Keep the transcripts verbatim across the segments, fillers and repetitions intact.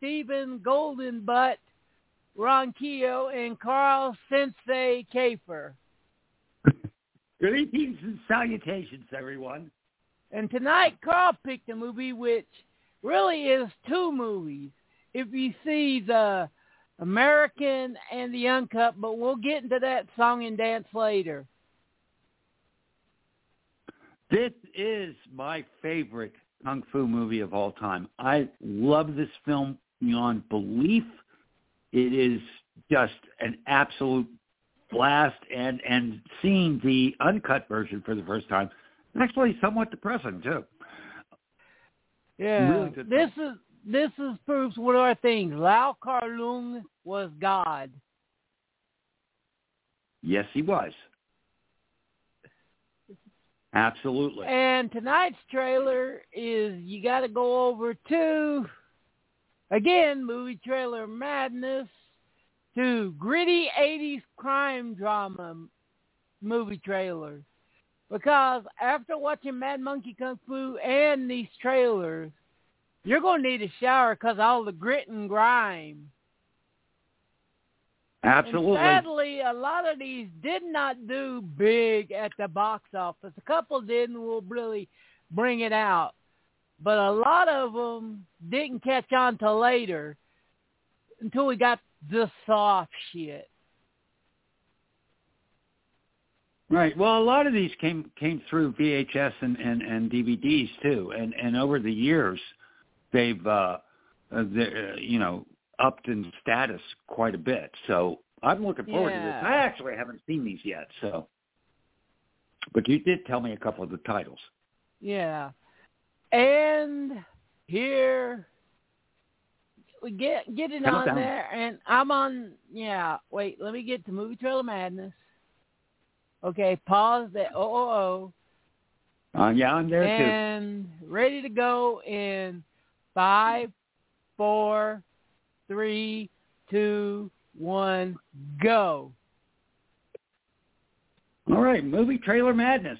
Stephen Golden Butt, Ron Keogh, and Carl Sensei Kafer. Greetings and salutations, everyone. And tonight, Carl picked a movie which really is two movies. If you see the American and the Uncut, but we'll get into that song and dance later. This is my favorite kung fu movie of all time. I love this film beyond belief. It is just an absolute blast, and, and seeing the uncut version for the first time, actually somewhat depressing too. Yeah, really good this film. is this is proves one of our things. Lau Kar-leung was God. Yes, he was. Absolutely. And tonight's trailer is, you got to go over to, again, Movie Trailer Madness, to gritty eighties crime drama movie trailers. Because after watching Mad Monkey Kung Fu and these trailers, you're going to need a shower because all the grit and grime. Absolutely. And sadly, a lot of these did not do big at the box office. A couple did and will really bring it out. But a lot of them didn't catch on till later, until we got the soft shit. Right. Well, a lot of these came came through V H S and, and, and D V Ds, too. And, and over the years, they've, uh, uh, you know, upped in status quite a bit, so I'm looking forward yeah. to this. I actually haven't seen these yet, so. But you did tell me a couple of the titles. Yeah, and here we get getting on down. there, and I'm on. Yeah, wait, let me get to Movie Trailer Madness. Okay, pause that. Oh, oh, oh. Uh, yeah, I'm there and too. And ready to go in five, four. Three, two, one, go. All right, Movie Trailer Madness.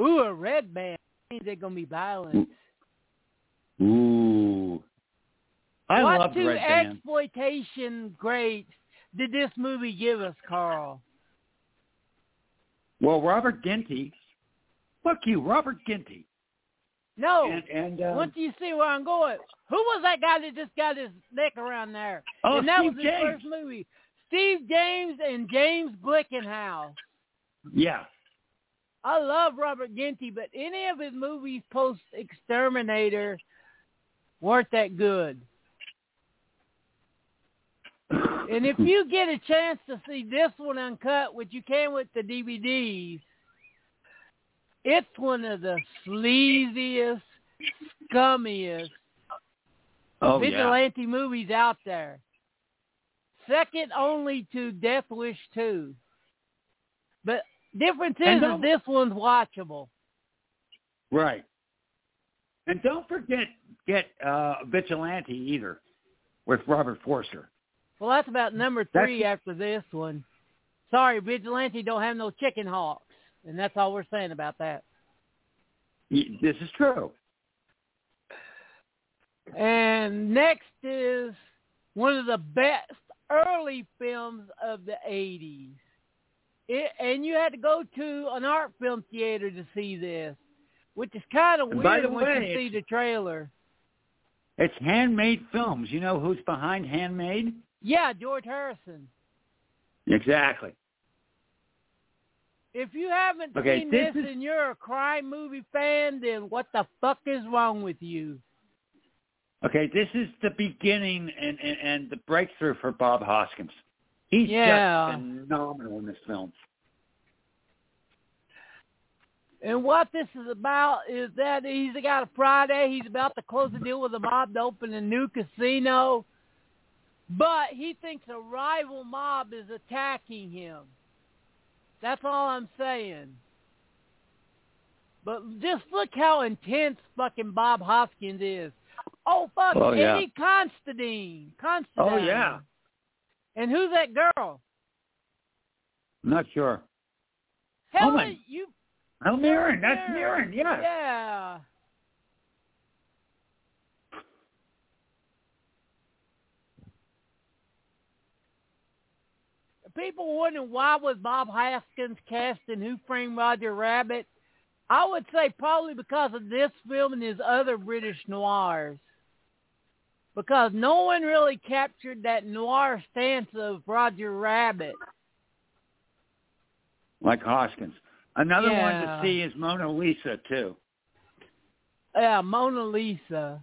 Ooh, a red band. That means they're going to be violent. Ooh. I what love red bands. What two exploitation greats did this movie give us, Carl? Well, Robert Ginty. Fuck you, Robert Ginty. No, and, and, um, once you see where I'm going, who was that guy that just got his neck around there? Oh, and that Steve was his James. first movie. Steve James and James Glickenhaus. Yeah. I love Robert Ginty, but any of his movies post-Exterminator weren't that good. And if you get a chance to see this one uncut, which you can with the D V Ds, it's one of the sleaziest, scummiest oh, vigilante yeah. movies out there. Second only to Death Wish two. But difference is that this one's watchable. Right. And don't forget get uh, Vigilante either with Robert Forster. Well, that's about number three that's... after this one. Sorry, Vigilante don't have no chicken hawk. And that's all we're saying about that. This is true. And next is one of the best early films of the eighties. It, and you had to go to an art film theater to see this, which is kind of weird when you see the trailer. It's Handmade Films. You know who's behind Handmade? Yeah, George Harrison. Exactly. If you haven't okay, seen this, this is... and you're a crime movie fan, then what the fuck is wrong with you? Okay, this is the beginning and, and, and the breakthrough for Bob Hoskins. He's yeah. just phenomenal in this film. And what this is about is that he's got a Friday. He's about to close a deal with the mob to open a new casino. But he thinks a rival mob is attacking him. That's all I'm saying. But just look how intense fucking Bob Hoskins is. Oh, fuck, oh, yeah. Eddie Constantine. Constantine. Oh, yeah. And who's that girl? I'm not sure. Helen, oh, you... Helen Mirren. That's Mirren, yeah. Yeah. people wondering why was Bob Hoskins cast in Who Framed Roger Rabbit, I would say probably because of this film and his other British noirs. Because no one really captured that noir stance of Roger Rabbit. Like Hoskins. Another yeah. one to see is Mona Lisa, too. Yeah, Mona Lisa.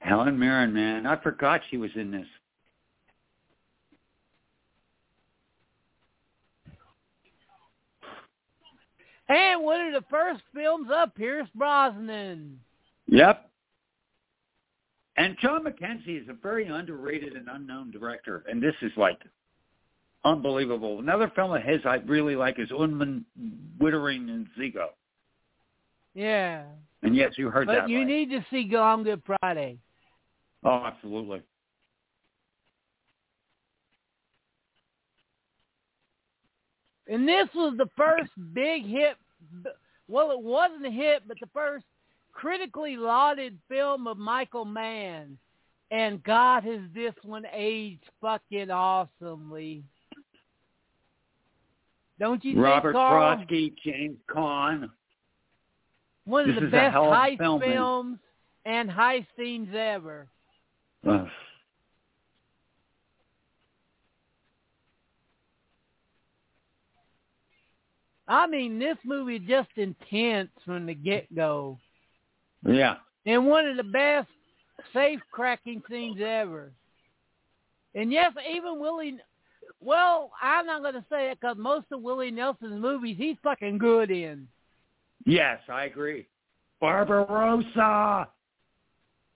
Helen Mirren, man. I forgot she was in this. And one of the first films of Pierce Brosnan. Yep. And John McKenzie is a very underrated and unknown director, and this is like unbelievable. Another film of his I really like is Unman, Wittering, and Zigo. Yeah. And yes, you heard but that. But you right. need to see Gone Good Friday. Oh, absolutely. And this was the first big hit, well, it wasn't a hit, but the first critically lauded film of Michael Mann. And God, has this one aged fucking awesomely. Don't you Robert think, Carl? Robert Prosky, James Caan. One of this the best heist film films in. and heist scenes ever. Ugh. I mean, this movie is just intense from the get-go. Yeah. And one of the best safe-cracking scenes ever. And yes, even Willie... Well, I'm not going to say that because most of Willie Nelson's movies he's fucking good in. Yes, I agree. Barbarossa!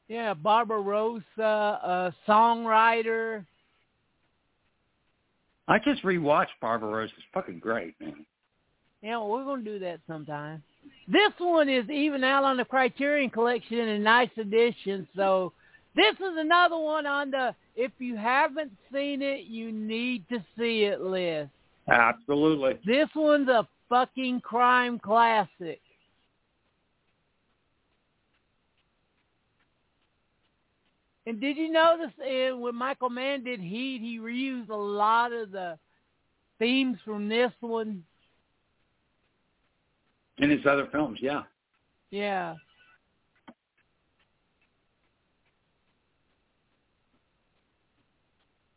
Yeah, Barbarossa, uh, Songwriter. I just rewatched Barbarossa. It's fucking great, man. Yeah, well, we're going to do that sometime. This one is even out on the Criterion Collection in a nice edition, so this is another one on the if you haven't seen it, you need to see it list. Absolutely. This one's a fucking crime classic. And did you notice uh, when Michael Mann did Heat, he reused a lot of the themes from this one? In his other films, yeah. Yeah.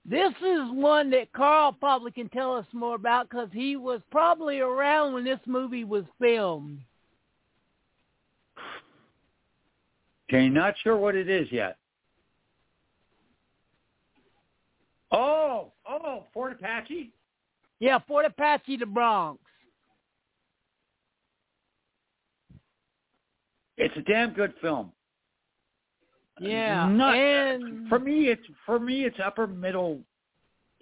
This is one that Carl probably can tell us more about because he was probably around when this movie was filmed. Okay, not sure what it is yet. Oh, oh, Fort Apache? Yeah, Fort Apache, the Bronx. It's a damn good film. Yeah, Not, and for me, it's for me, it's upper middle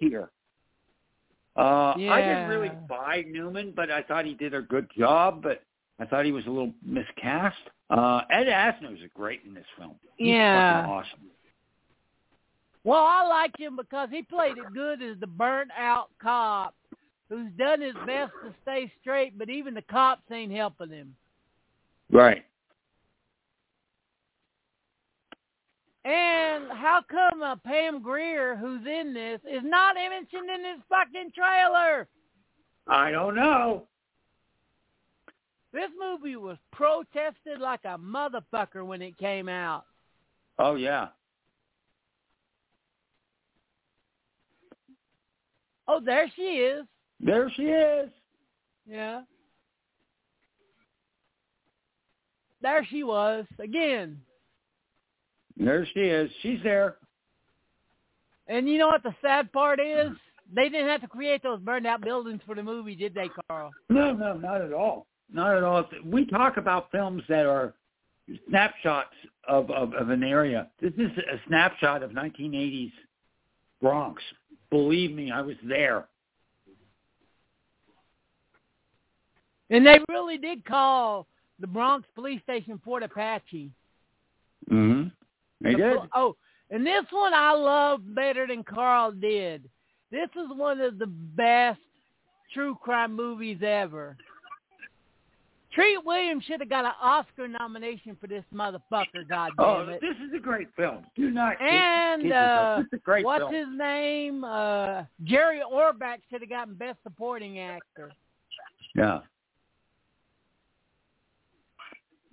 tier. Uh, yeah. I didn't really buy Newman, but I thought he did a good job. But I thought he was a little miscast. Uh, Ed Asner's great in this film. He's yeah, fucking awesome. Well, I like him because he played it good as the burnt out cop who's done his best to stay straight, but even the cops ain't helping him. Right. And how come uh, Pam Grier, who's in this, is not mentioned in this fucking trailer? I don't know. This movie was protested like a motherfucker when it came out. Oh, yeah. Oh, there she is. There she is. Yeah. There she was again. There she is. She's there. And you know what the sad part is? They didn't have to create those burned-out buildings for the movie, did they, Carl? No, no, not at all. Not at all. We talk about films that are snapshots of, of, of an area. This is a snapshot of nineteen eighties Bronx. Believe me, I was there. And they really did call the Bronx police station Fort Apache. Mm-hmm. They did. Oh, and this one I love better than Carl did. This is one of the best true crime movies ever. Treat Williams should have got an Oscar nomination for this motherfucker, goddamn oh, it. This is a great film. Do not. And this, this uh, is a great what's film. His name? Uh, Jerry Orbach should have gotten Best Supporting Actor. Yeah.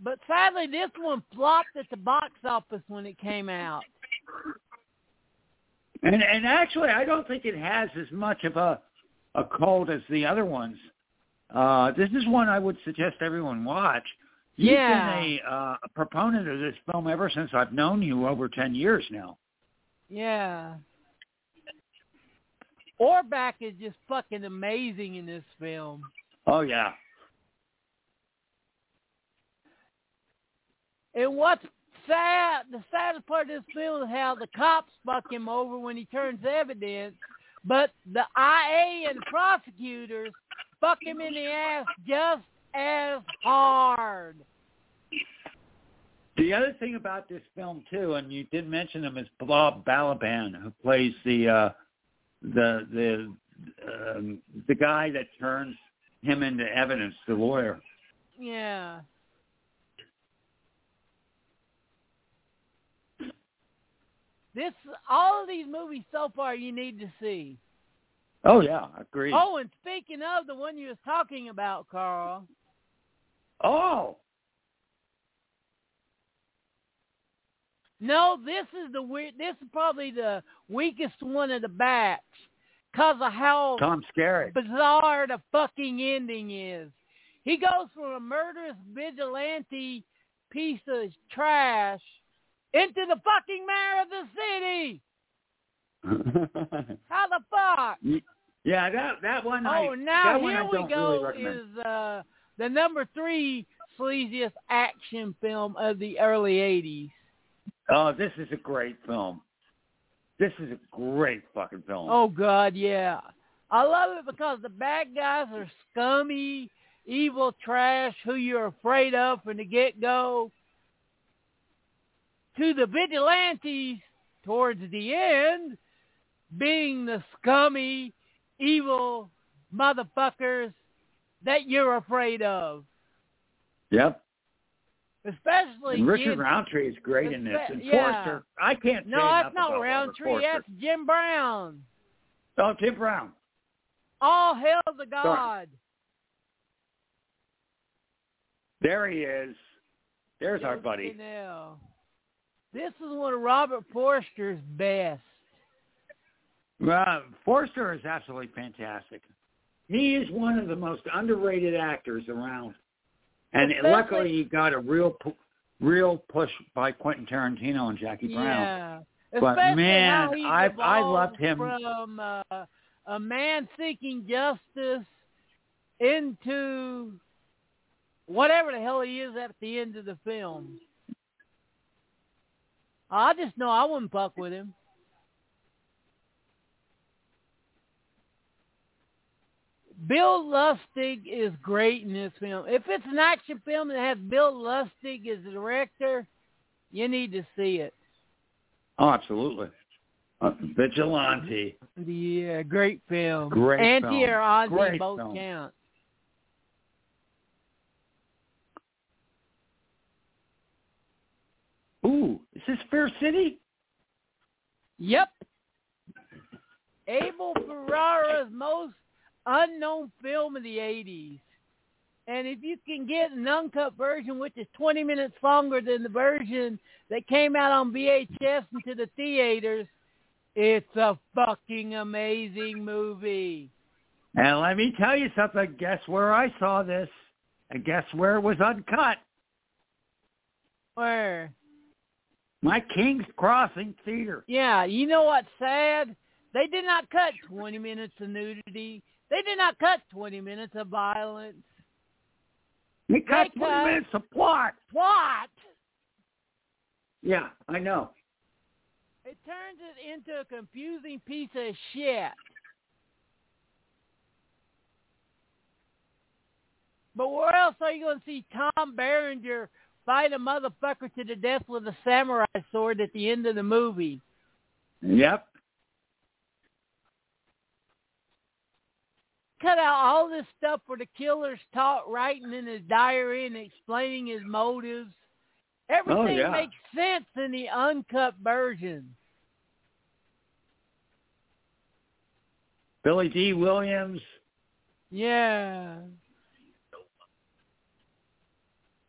But sadly, this one flopped at the box office when it came out. And and actually, I don't think it has as much of a a cult as the other ones. Uh, this is one I would suggest everyone watch. You've yeah. been a, uh, a proponent of this film ever since I've known you over ten years now. Yeah. Orbach is just fucking amazing in this film. Oh, yeah. And what's sad, the saddest part of this film is how the cops fuck him over when he turns evidence, but the I A and the prosecutors fuck him in the ass just as hard. The other thing about this film, too, and you did mention him, is Bob Balaban, who plays the uh, the the um, the guy that turns him into evidence, the lawyer. Yeah. This all of these movies so far you need to see. Oh, yeah, I agree. Oh, and speaking of the one you was talking about, Carl. Oh. No, this is the weird. This is probably the weakest one of the batch because of how Tom Skerritt bizarre the fucking ending is. He goes from a murderous vigilante piece of trash into the fucking mayor of the city. How the fuck? Yeah, that that one. Oh, I, now here I we go really is uh, the number three sleaziest action film of the early eighties. Oh, this is a great film. This is a great fucking film. Oh God, yeah, I love it because the bad guys are scummy, evil trash who you're afraid of from the get go. To the vigilantes towards the end, being the scummy, evil motherfuckers that you're afraid of. Yep. Especially and Richard Roundtree is great in this. And yeah. Forster, I can't say no, enough about Robert Forster. No, that's not Roundtree. That's Jim Brown. Oh, Jim Brown. All hail the God. Sorry. There he is. There's Joe our buddy. Janelle. This is one of Robert Forster's best. Uh, Forster is absolutely fantastic. He is one of the most underrated actors around. And especially, luckily he got a real real push by Quentin Tarantino and Jackie Brown. Yeah. But especially man, I I loved him. From uh, a man seeking justice into whatever the hell he is at the end of the film. I just know I wouldn't fuck with him. Bill Lustig is great in this film. If it's an action film that has Bill Lustig as the director, you need to see it. Oh, absolutely. Uh, Vigilante. Yeah, great film. Great Anti film. Anti-air Ozzy both film. Count. Ooh, is this Fair City? Yep. Abel Ferrara's most unknown film of the eighties. And if you can get an uncut version, which is twenty minutes longer than the version that came out on V H S into the theaters, it's a fucking amazing movie. And let me tell you something. Guess where I saw this? And guess where it was uncut? Where? My King's Crossing Theater. Yeah, you know what's sad? They did not cut twenty minutes of nudity. They did not cut twenty minutes of violence. They cut they twenty minutes of plot. Plot? Yeah, I know. It turns it into a confusing piece of shit. But where else are you going to see Tom Berenger fight a motherfucker to the death with a samurai sword at the end of the movie? Yep. cut out all this stuff where the killer's taught writing in his diary and explaining his motives. Everything oh, yeah. makes sense in the uncut version. Billy D. Williams. Yeah.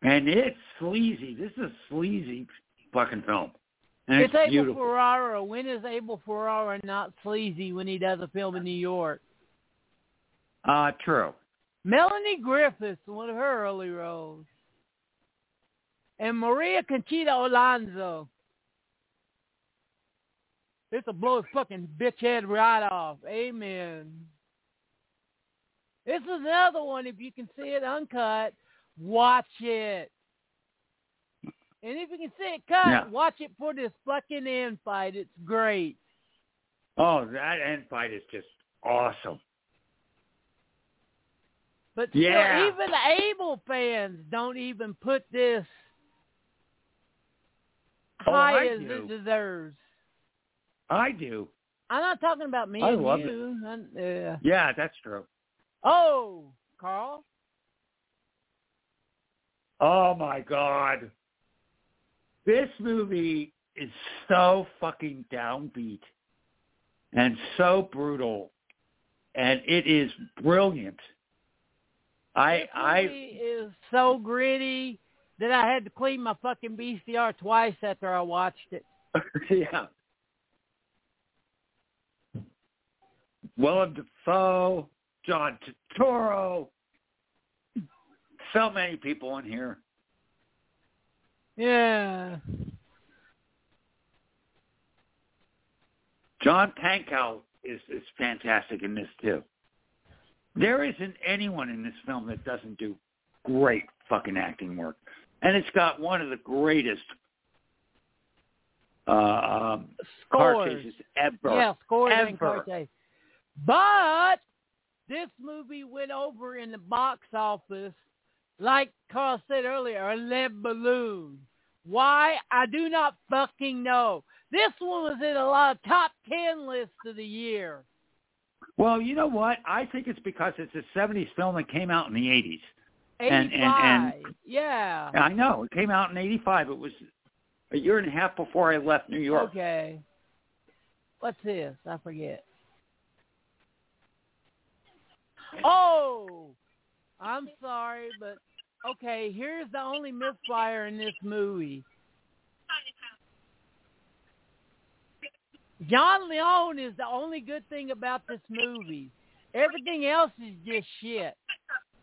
And it's sleazy. This is a sleazy fucking film. And it's, it's Abel beautiful. Ferrara. When is Abel Ferrara not sleazy when he does a film in New York? Uh, true. Melanie Griffiths, one of her early roles. And Maria Conchita Alonso. This will blow his fucking bitch head right off. Amen. This is another one. If you can see it uncut, watch it. And if you can see it cut, yeah. watch it for this fucking end fight. It's great. Oh, that end fight is just awesome. But still, yeah. even Abel fans don't even put this oh, high I as do. It deserves. I do. I'm not talking about me I and love you. It. I, uh, yeah, that's true. Oh, Carl. Oh, my God. This movie is so fucking downbeat and so brutal, and it is brilliant. I, I is so gritty that I had to clean my fucking V C R twice after I watched it. yeah. Willem Dafoe, John Turturro, so many people in here. Yeah. John Pankow is, is fantastic in this, too. There isn't anyone in this film that doesn't do great fucking acting work. And it's got one of the greatest uh, um, car chases ever. Yeah, scores ever. And car chases. But this movie went over in the box office, like Carl said earlier, a lead balloon. Why? I do not fucking know. This one was in a lot of top ten lists of the year. Well, you know what? I think it's because it's a seventies film that came out in the eighties. eighty-five, and, and, and, yeah. I know. It came out in eighty-five. It was a year and a half before I left New York. Okay. What's this? I forget. Oh, I'm sorry, but okay, here's the only misfire in this movie. John Leone is the only good thing about this movie. Everything else is just shit.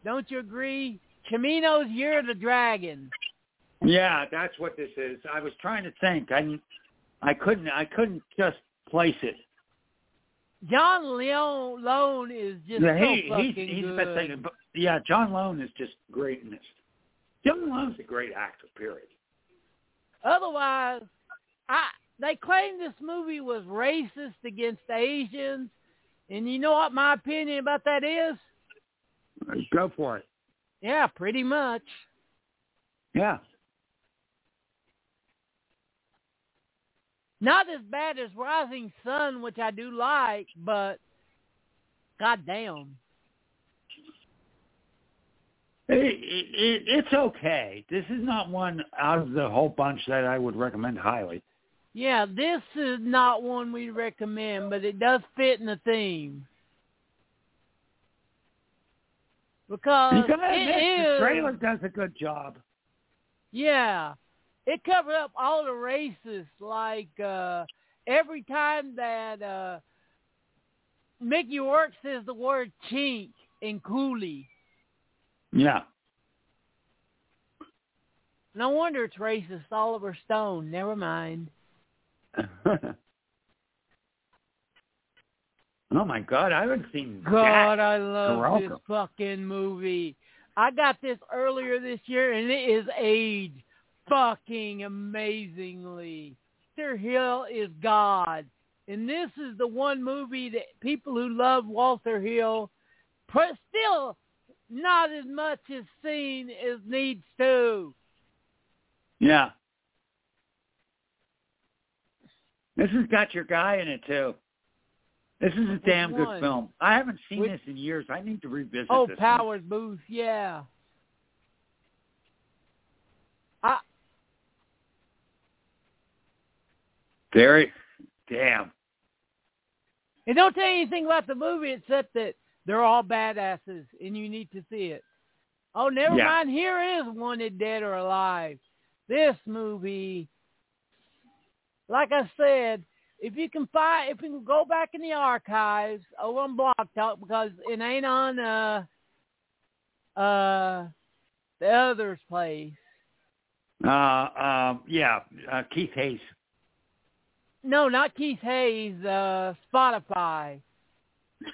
Don't you agree? Cimino's Year of the Dragon. Yeah, that's what this is. I was trying to think. I, I couldn't. I couldn't just place it. John Leone, Leone is just yeah, he, so fucking he's, he's good. The best thing, but yeah, John Leone is just great in this. John Leone's a great actor, period. Otherwise, I. They claimed this movie was racist against Asians, and you know what my opinion about that is? Go for it. Yeah, pretty much. Yeah. Not as bad as Rising Sun, which I do like, but goddamn. It, it, it's okay. This is not one out of the whole bunch that I would recommend highly. Yeah, this is not one we recommend, but it does fit in the theme. Because you gotta admit, it is, the trailer does a good job. Yeah. It covered up all the races, like uh, every time that uh, Mickey Rourke says the word chink in coolie. Yeah. No wonder it's racist, Oliver Stone. Never mind. Oh my God, I haven't seen God, that. God, I love Barocco. This fucking movie. I got this earlier this year, and it is aged fucking amazingly. Walter Hill is God. And this is the one movie that people who love Walter Hill, still not as much as seen as needs to. Yeah. This has got your guy in it, too. This is a damn Which good one? film. I haven't seen Which... this in years. I need to revisit oh, this. Oh, Powers one. Booth, yeah. I... There it... Damn. It don't tell you anything about the movie except that they're all badasses and you need to see it. Oh, never yeah. mind. Here is Wanted Dead or Alive. This movie, like I said, if you can find, if you can go back in the archives over on Blog Talk, because it ain't on uh, uh, the other's place. Uh, uh, yeah, uh, Keith Hayes. No, not Keith Hayes. Uh, Spotify.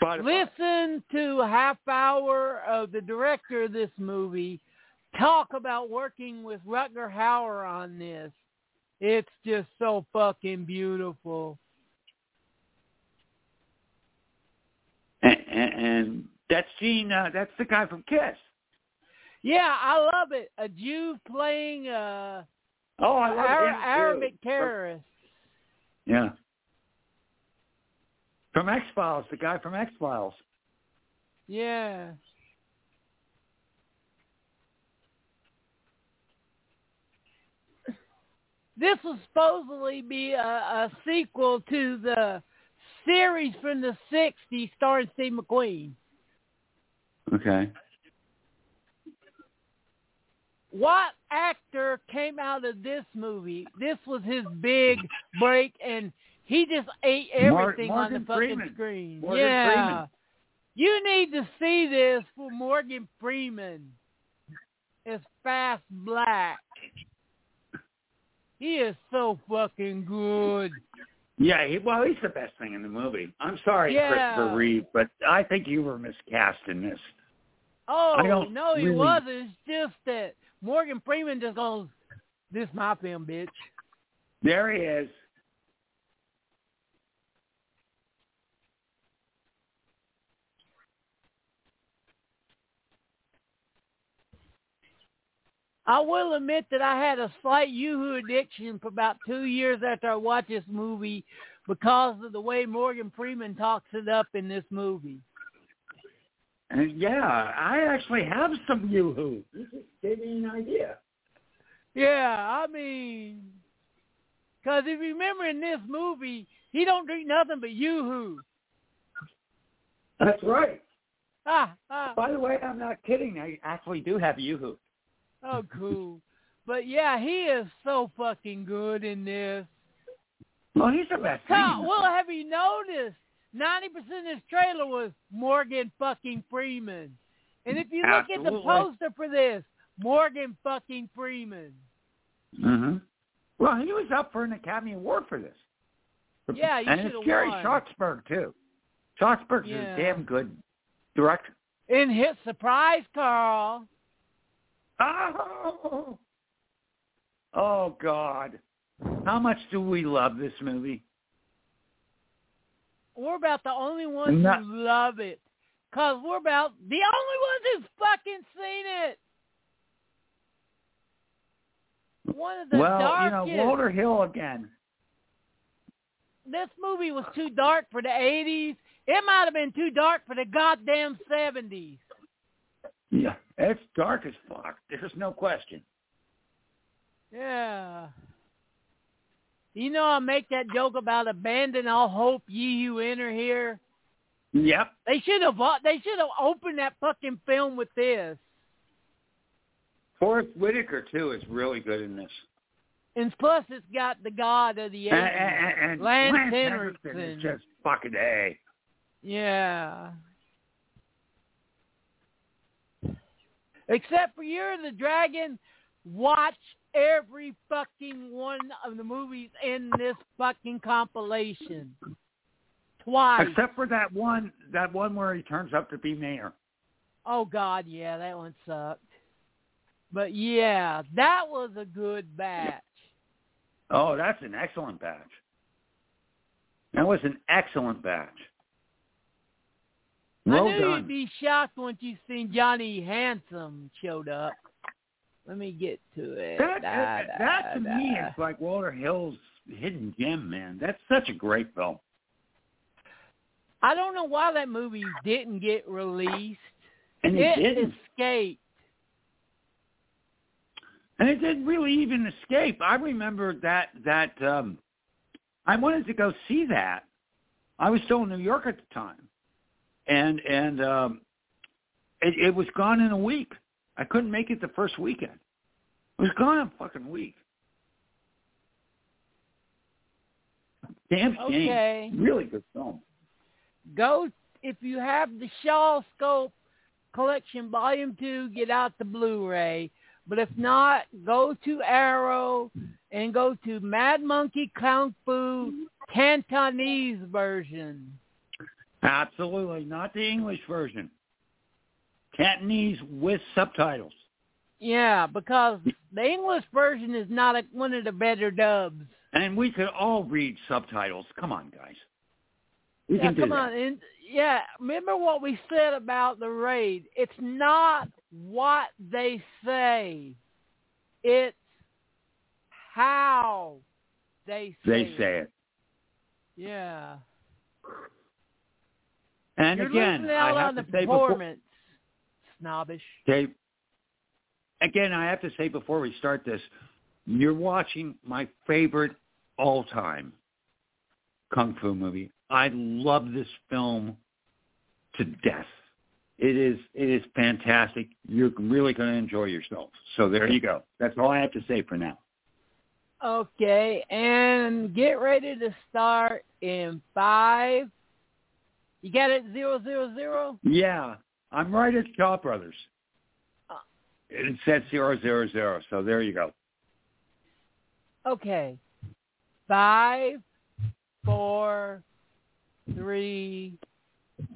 Spotify. Listen to a half hour of the director of this movie talk about working with Rutger Hauer on this. It's just so fucking beautiful. And, and, and that's Gene. Uh, that's the guy from Kiss. Yeah, I love it. A Jew playing a oh, I love Ar- Arabic terrorist. Yeah. From X-Files, the guy from X-Files. Yeah. This will supposedly be a, a sequel to the series from the sixties starring Steve McQueen. Okay. What actor came out of this movie? This was his big break, and he just ate everything Morgan on the fucking Freeman. Screen. Morgan yeah. Freeman. You need to see this for Morgan Freeman. It's Fast Black. He is so fucking good. Yeah, he, well, he's the best thing in the movie. I'm sorry, yeah. Christopher Reeve, but I think you were miscast in this. Oh, no, he really... wasn't. It's just that Morgan Freeman just goes, this my film, bitch. There he is. I will admit that I had a slight Yoo-Hoo addiction for about two years after I watched this movie because of the way Morgan Freeman talks it up in this movie. And yeah, I actually have some Yoo-Hoo. You just gave me an idea. Yeah, I mean, because if you remember in this movie, he don't drink nothing but Yoo-Hoo. That's right. Ah, ah. By the way, I'm not kidding. I actually do have Yoo-Hoo. Oh, cool. But, yeah, he is so fucking good in this. Well, he's the best. How, well, have you noticed ninety percent of this trailer was Morgan fucking Freeman? And if you look Absolutely. at the poster for this, Morgan fucking Freeman. Mm-hmm. Well, he was up for an Academy Award for this. Yeah, you should have won. And it's Gary Schatzberg, too. Schatzberg's yeah. a damn good director. And his surprise, Carl. Oh, oh God! How much do we love this movie? We're about the only ones Not- who love it, cause we're about the only ones who've fucking seen it. One of the well, darkest. you know, Walter Hill again. This movie was too dark for the eighties. It might have been too dark for the goddamn seventies. Yeah, it's dark as fuck. There's no question. Yeah. You know I make that joke about abandon all hope ye you enter here. Yep. They should have they should have opened that fucking film with this. Forrest Whitaker too is really good in this. And plus it's got the god of the eighties. And, and, and Lance, Lance Henriksen. Henriksen is just fucking A. Yeah. Except for Year of the Dragon, watch every fucking one of the movies in this fucking compilation. Twice. Except for that one that one where he turns up to be mayor. Oh, God, yeah, that one sucked. But, yeah, that was a good batch. Oh, that's an excellent batch. That was an excellent batch. Well I knew done. You'd be shocked once you seen Johnny Handsome showed up. Let me get to it. That, da, that, da, that to da. me is like Walter Hill's hidden gem, man. That's such a great film. I don't know why that movie didn't get released. And it, it didn't. escaped. And it didn't really even escape. I remember that, that um, I wanted to go see that. I was still in New York at the time. And and um, it, it was gone in a week. I couldn't make it the first weekend. It was gone in a fucking week. Damn shame. Okay. Really good film. Go, if you have the Shaw Scope Collection Volume two, get out the Blu-ray. But if not, go to Arrow and go to Mad Monkey Kung Fu Cantonese version. Absolutely. Not the English version. Cantonese with subtitles. Yeah, because the English version is not a, one of the better dubs. And we could all read subtitles. Come on, guys. We yeah, can do come that. On. And, yeah, remember what we said about the raid. It's not what they say. It's how they say they it. They say it. Yeah. And You're again, I have to say before, snobbish. Okay. Again, I have to say before we start this, you're watching my favorite all-time kung fu movie. I love this film to death. It is it is fantastic. You're really going to enjoy yourself. So there you go. That's all I have to say for now. Okay, and get ready to start in five. You got it, zero, zero, zero? Yeah, I'm right at Shaw Brothers. Uh, it said zero, zero, zero, so there you go. Okay. Five, four, three,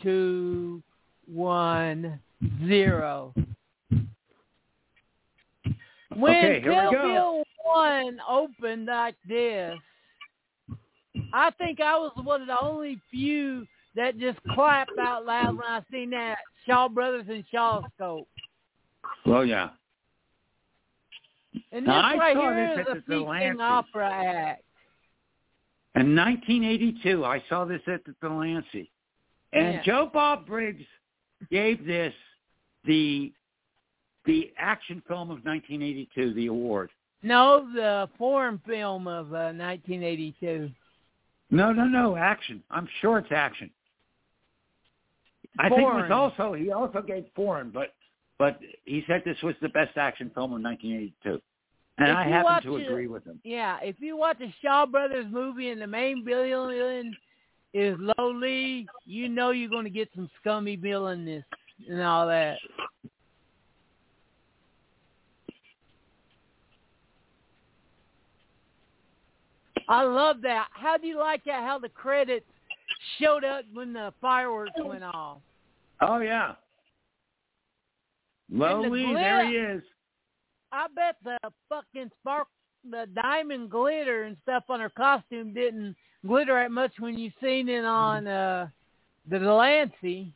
two, one, zero. When okay, here we go. one opened like this, I think I was one of the only few that just clapped out loud when I seen that Shaw Brothers and Shaw Scope. Oh yeah. And this now, right here is a featuring opera act. In nineteen eighty-two, I saw this at the Delancey. And yeah. Joe Bob Briggs gave this the the action film of nineteen eighty-two, the award. No, the foreign film of uh, nineteen eighty-two. No, no, no, action. I'm sure it's action. Foreign. I think it was also, he also gave foreign, but but he said this was the best action film of nineteen eighty-two. And if I happen to the, agree with him. Yeah, if you watch the Shaw Brothers movie and the main villain is Lo Lee, you know you're going to get some scummy villainness and all that. I love that. How do you like that? How the credits showed up when the fireworks went off. Oh, yeah. Lo Lee, the there he is. I bet the fucking spark, the diamond glitter and stuff on her costume didn't glitter that much when you seen it on uh, the Delancey.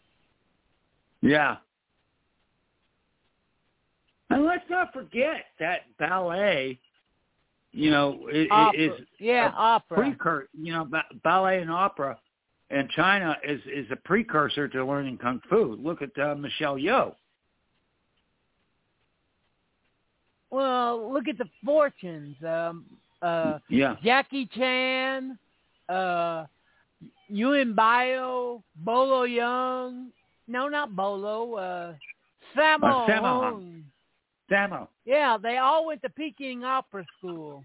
Yeah. And let's not forget that ballet, you know, it, it is yeah, opera. Precursor, you know, ba- ballet and opera in China is, is a precursor to learning kung fu. Look at uh, Michelle Yeoh. Well, look at the fortunes. Um, uh, yeah. Jackie Chan, uh, Yuen Bio, Bolo Young. No, not Bolo. Uh, Sammo. Uh, Sammo. Sammo. Yeah, they all went to Peking Opera School.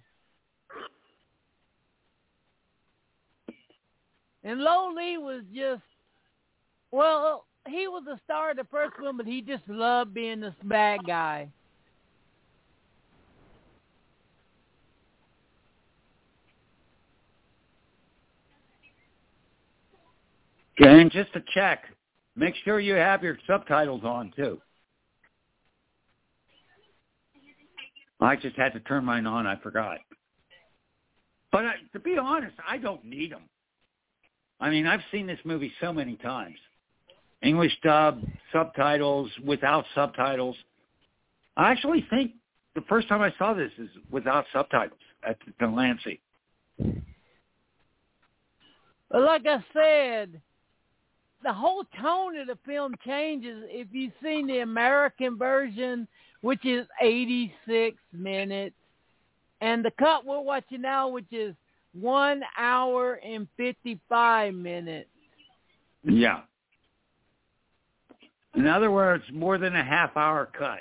And Lo Lee was just, well, he was a star of the first one, but he just loved being this bad guy. And just to check, make sure you have your subtitles on, too. I just had to turn mine on. I forgot. But I, to be honest, I don't need them. I mean, I've seen this movie so many times. English dub, subtitles, without subtitles. I actually think the first time I saw this is without subtitles at the Delancey. But like I said, the whole tone of the film changes if you've seen the American version, which is eighty-six minutes, and the cut we're watching now, which is one hour and fifty-five minutes. Yeah. In other words, more than a half-hour cut.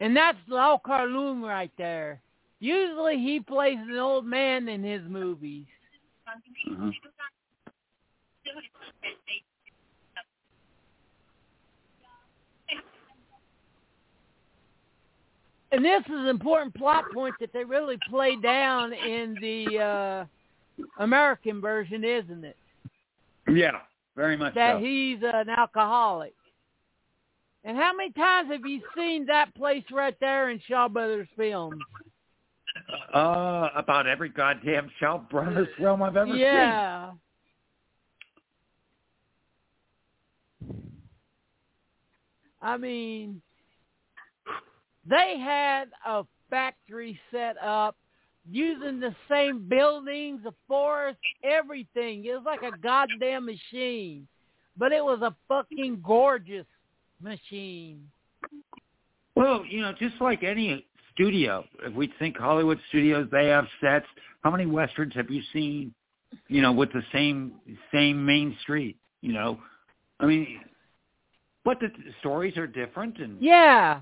And that's Lau Kar-leung right there. Usually he plays an old man in his movies. Uh-huh. And this is an important plot point that they really play down in the uh, American version, isn't it? Yeah, very much that so. That he's an alcoholic. And how many times have you seen that place right there in Shaw Brothers films? Uh, about every goddamn Shaw Brothers film I've ever yeah. seen. I mean, they had a factory set up using the same buildings, the forest, everything. It was like a goddamn machine. But it was a fucking gorgeous machine. Well, you know, just like any studio, if we think Hollywood studios, they have sets. How many Westerns have you seen, you know, with the same same main street, you know? I mean, but the stories are different. And yeah.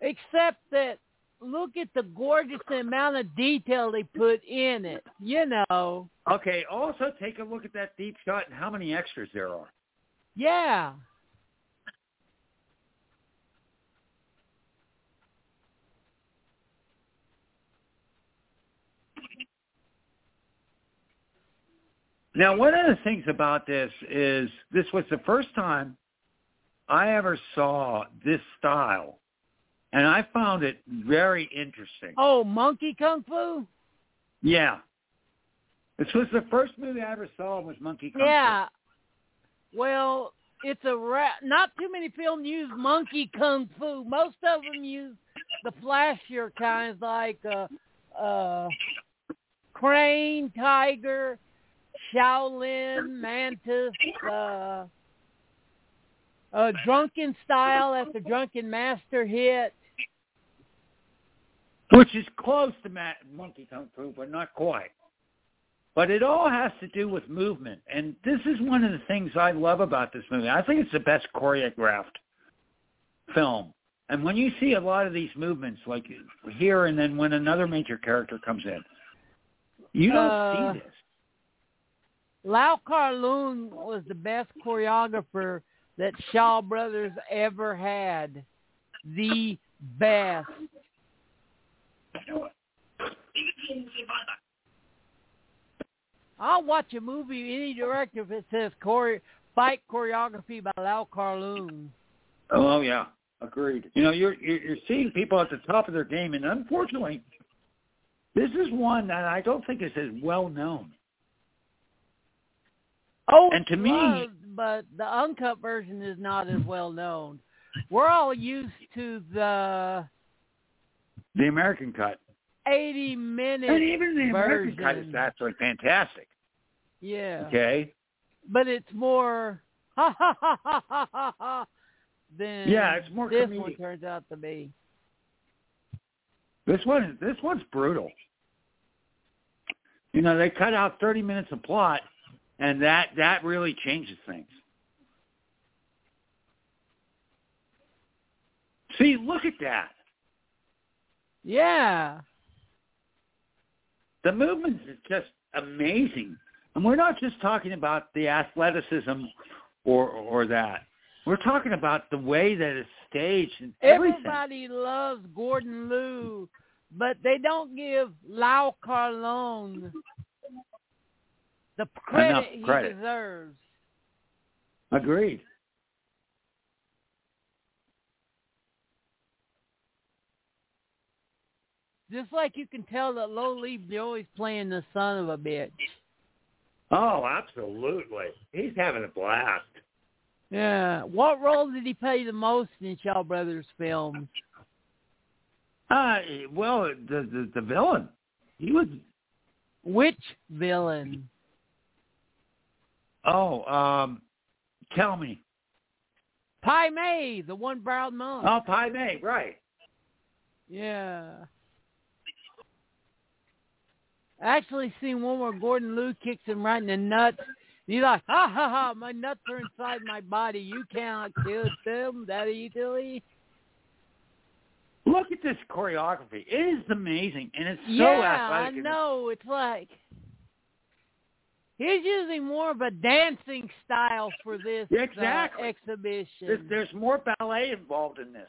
Except that look at the gorgeous amount of detail they put in it, you know. Okay, also take a look at that deep shot and how many extras there are. Yeah. Now, one of the things about this is this was the first time I ever saw this style. And I found it very interesting. Oh, Monkey Kung Fu? Yeah. This was the first movie I ever saw was Monkey Kung yeah. Fu. Yeah. Well, it's a ra- not too many films use Monkey Kung Fu. Most of them use the flashier kinds like uh, uh, Crane, Tiger, Shaolin, Mantis, uh, uh, Drunken Style after Drunken Master hit. Which is close to Ma- Monkey Kung Fu, but not quite. But it all has to do with movement. And this is one of the things I love about this movie. I think it's the best choreographed film. And when you see a lot of these movements, like here and then when another major character comes in, you don't uh, see this. Lau Kar-leung was the best choreographer that Shaw Brothers ever had. The best. I'll watch a movie, any director, if it says chore- fight choreography by Lau Kar-leung. Oh, yeah. Agreed. You know, you're you're seeing people at the top of their game, and unfortunately, this is one that I don't think is as well known. Oh, and to me, but the uncut version is not as well known. We're all used to the the American cut, eighty minute, and even the version. American cut is absolutely fantastic. Yeah. Okay. But it's more ha ha ha ha ha ha ha than yeah, it's more this comedic. One turns out to be. This one, this one's brutal. You know, they cut out thirty minutes of plot. And that, that really changes things. See, look at that. Yeah. The movement is just amazing. And we're not just talking about the athleticism or or that. We're talking about the way that it's staged and everything. Everybody loves Gordon Liu, but they don't give Lau Kar-leung the credit he credit. deserves. Agreed. Just like you can tell that Lo Lee Joy's playing the son of a bitch. Oh, absolutely. He's having a blast. Yeah. What role did he play the most in Shaw Brothers films? Uh, well, the, the, the villain. He was... Which villain? Oh, um, tell me. Pai Mei, the one-barreled monk. Oh, Pai Mei, right. Yeah. I actually seen one where Gordon Liu kicks him right in the nuts. And he's like, ha, ha, ha, my nuts are inside my body. You cannot kill them that easily. Look at this choreography. It is amazing, and it's so yeah, athletic. Yeah, I know. It's like... He's using more of a dancing style for this exactly. uh, exhibition. There's, there's more ballet involved in this.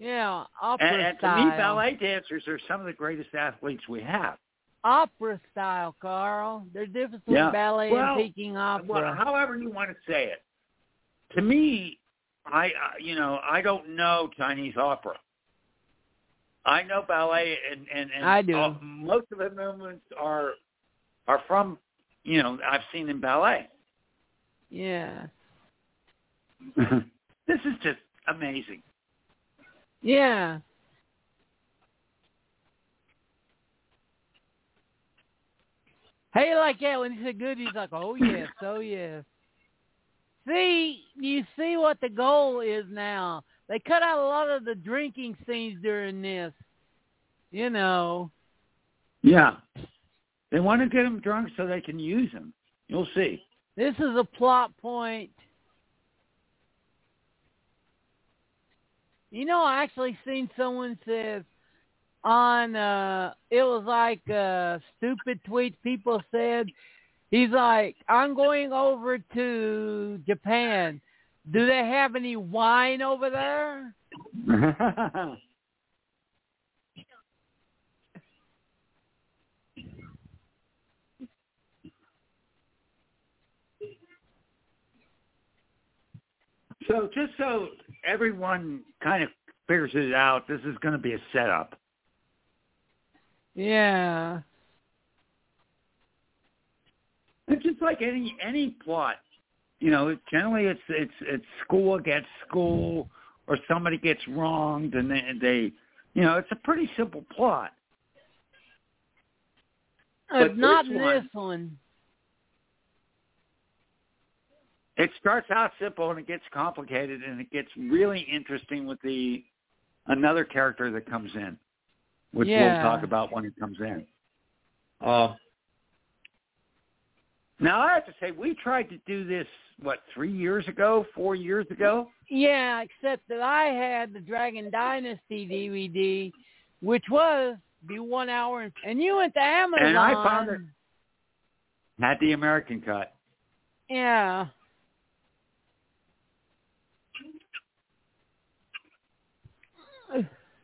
Yeah, opera and, and style. And to me, ballet dancers are some of the greatest athletes we have. Opera style, Carl. There's a difference between yeah. ballet well, and Peking opera. Well, however you want to say it. To me, I, I you know, I don't know Chinese opera. I know ballet, and, and, and I do. All, most of the movements are are from... You know, I've seen in ballet. Yeah. This is just amazing. Yeah. Hey, like that when he said good, he's like, oh, yes, oh, yes. See, you see what the goal is now. They cut out a lot of the drinking scenes during this, you know. Yeah. They want to get them drunk so they can use them. You'll see. This is a plot point. You know, I actually seen someone says on, uh, it was like uh, stupid tweets people said. He's like, I'm going over to Japan. Do they have any wine over there? So just so everyone kind of figures it out, this is going to be a setup. Yeah. It's just like any any plot, you know. Generally, it's it's it's school against school, or somebody gets wronged, and they, they you know, it's a pretty simple plot. Uh, not this one. This one. It starts out simple and it gets complicated and it gets really interesting with the another character that comes in, which yeah. we'll talk about when it comes in. Uh, now, I have to say, we tried to do this, what, three years ago, four years ago? Yeah, except that I had the Dragon Dynasty D V D, which was the one hour. And, and you went to Amazon. And I found it. Not the American cut. Yeah.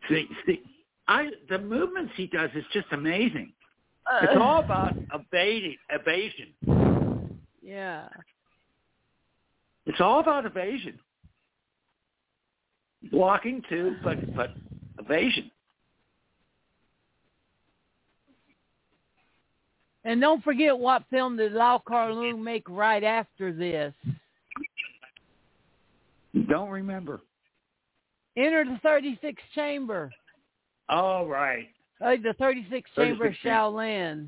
See, see, I the movements he does is just amazing. Uh, it's all about evading, evasion. Yeah. It's all about evasion. Blocking too, but but evasion. And don't forget what film did Lau Kar-leung make right after this? Don't remember. Enter the thirty-sixth Chamber. Oh, right. Uh, the thirty-sixth Chamber of Shaolin.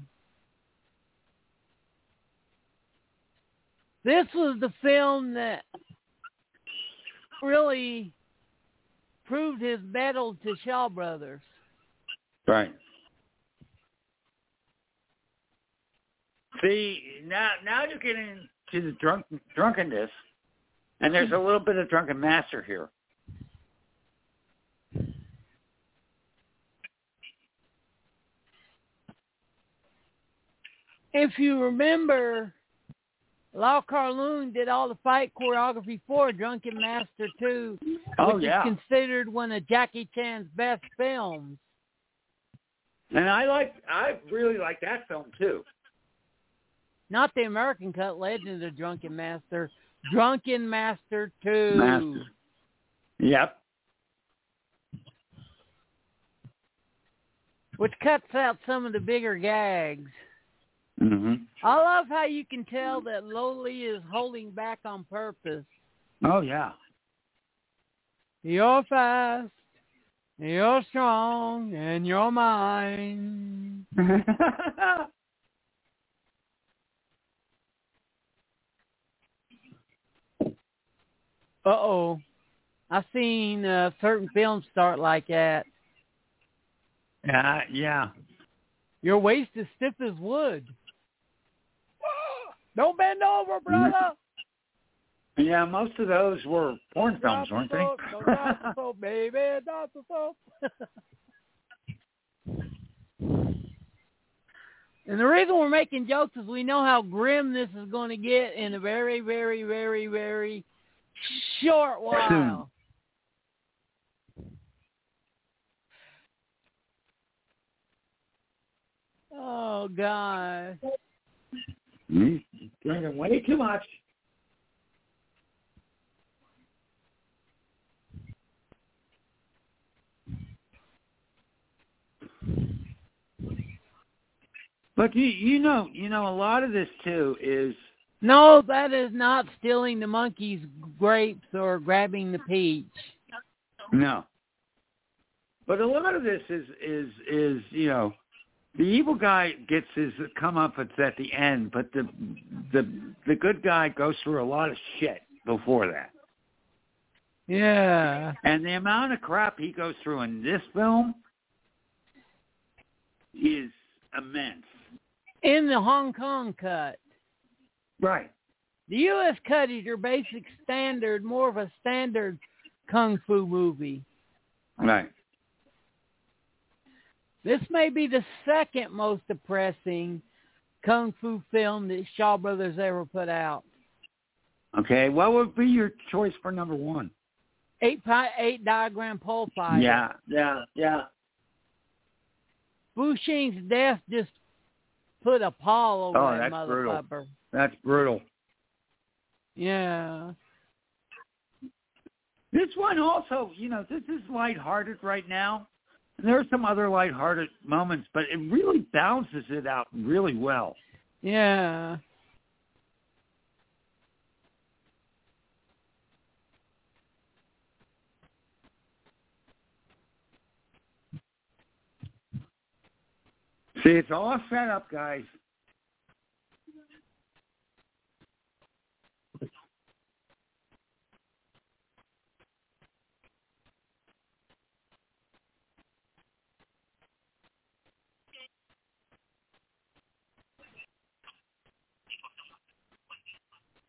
This was the film that really proved his mettle to Shaw Brothers. Right. See, now now you get into the drunk, drunkenness, and there's a little bit of drunken master here. If you remember, Lau Kar-leung did all the fight choreography for Drunken Master two, oh, which yeah. is considered one of Jackie Chan's best films. And I like, I really like that film too. Not the American cut, Legend of Drunken Master, Drunken Master two. Master. Yep. Which cuts out some of the bigger gags. Mm-hmm. I love how you can tell that Loli is holding back on purpose. Oh, yeah. You're fast, you're strong, and you're mine. Uh-oh. I've seen uh, certain films start like that. Uh, yeah. Your waist is stiff as wood. Don't bend over, brother. Yeah, most of those were porn films, weren't they? Don't drop the soap, baby. Drop the soap. And the reason we're making jokes is we know how grim this is going to get in a very, very, very, very short while. Oh, God. You're drinking way too much. But you, you know, you know, a lot of this too is no, that is not stealing the monkey's grapes or grabbing the peach. No, but a lot of this is is is you know, the evil guy gets his comeuppance at the end, but the the the good guy goes through a lot of shit before that. Yeah, and the amount of crap he goes through in this film is immense. In the Hong Kong cut. Right. The U S cut is your basic standard, more of a standard kung fu movie. Right. This may be the second most depressing kung fu film that Shaw Brothers ever put out. Okay, what would be your choice for number one? Eight, pi- eight diagram pole fighter. Yeah, yeah, yeah. Wuxing's death just put a pall over oh, that motherfucker. Brutal. That's brutal. Yeah. This one also, you know, this is lighthearted right now. And there are some other lighthearted moments, but it really balances it out really well. Yeah. See, it's all set up, guys.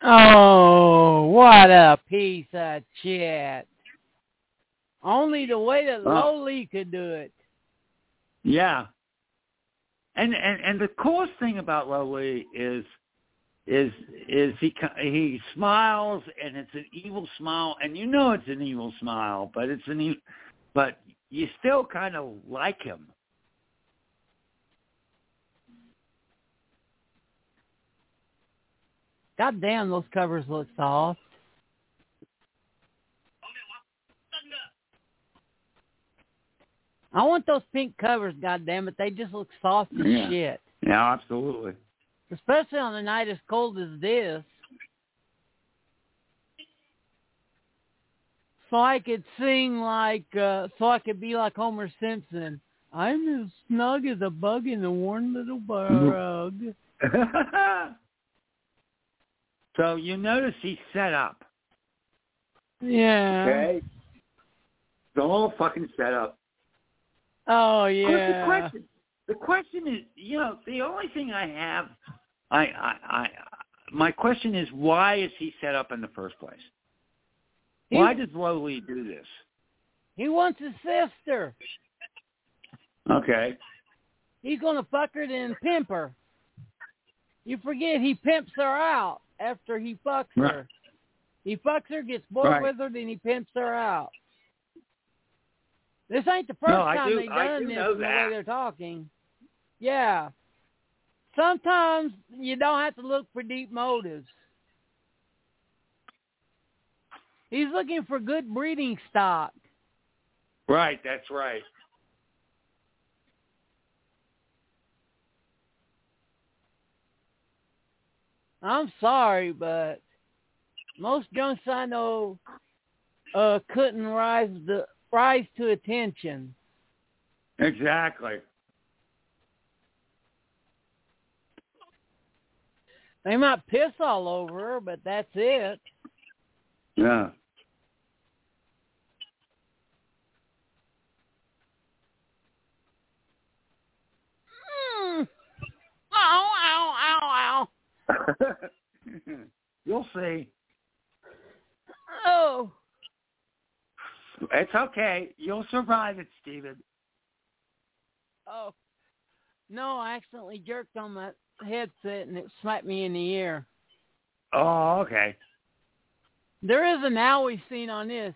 Oh, what a piece of shit. Only the way that Loli could do it. Yeah. And, and and the coolest thing about Lowly is is is he he smiles, and it's an evil smile, and you know it's an evil smile, but it's an e- but you still kind of like him. God damn, those covers look soft. I want those pink covers, goddammit. They just look soft as yeah. shit. Yeah, absolutely. Especially on a night as cold as this. So I could sing like, uh, so I could be like Homer Simpson. I'm as snug as a bug in a warm little rug. So you notice he's set up. Yeah. Okay. The whole fucking set up. Oh, yeah. The question, the question is, you know, the only thing I have, I, I, I, my question is, why is he set up in the first place? He, why does Lowly do this? He wants his sister. Okay. He's going to fuck her then pimp her. You forget he pimps her out after he fucks right. her. He fucks her, gets bored right. with her, then he pimps her out. This ain't the first no, time do, they've done this the way they're talking. Yeah. Sometimes you don't have to look for deep motives. He's looking for good breeding stock. Right, that's right. I'm sorry, but most junks I know uh, couldn't rise the... rise to attention. Exactly. They might piss all over her, but that's it. Yeah. You'll see. Oh. It's okay. You'll survive it, Steven. Oh. No, I accidentally jerked on my headset and it slapped me in the ear. Oh, okay. There is an owie scene on this.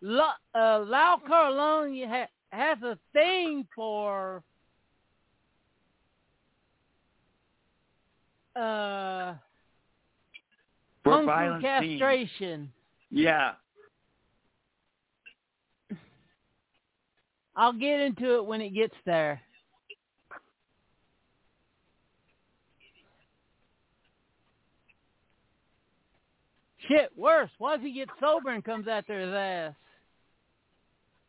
La- uh, Lau Kar-leung ha- has a thing for uh, for violent castration. Scenes. Yeah. I'll get into it when it gets there. Shit, worse. What if he gets sober and comes after his ass?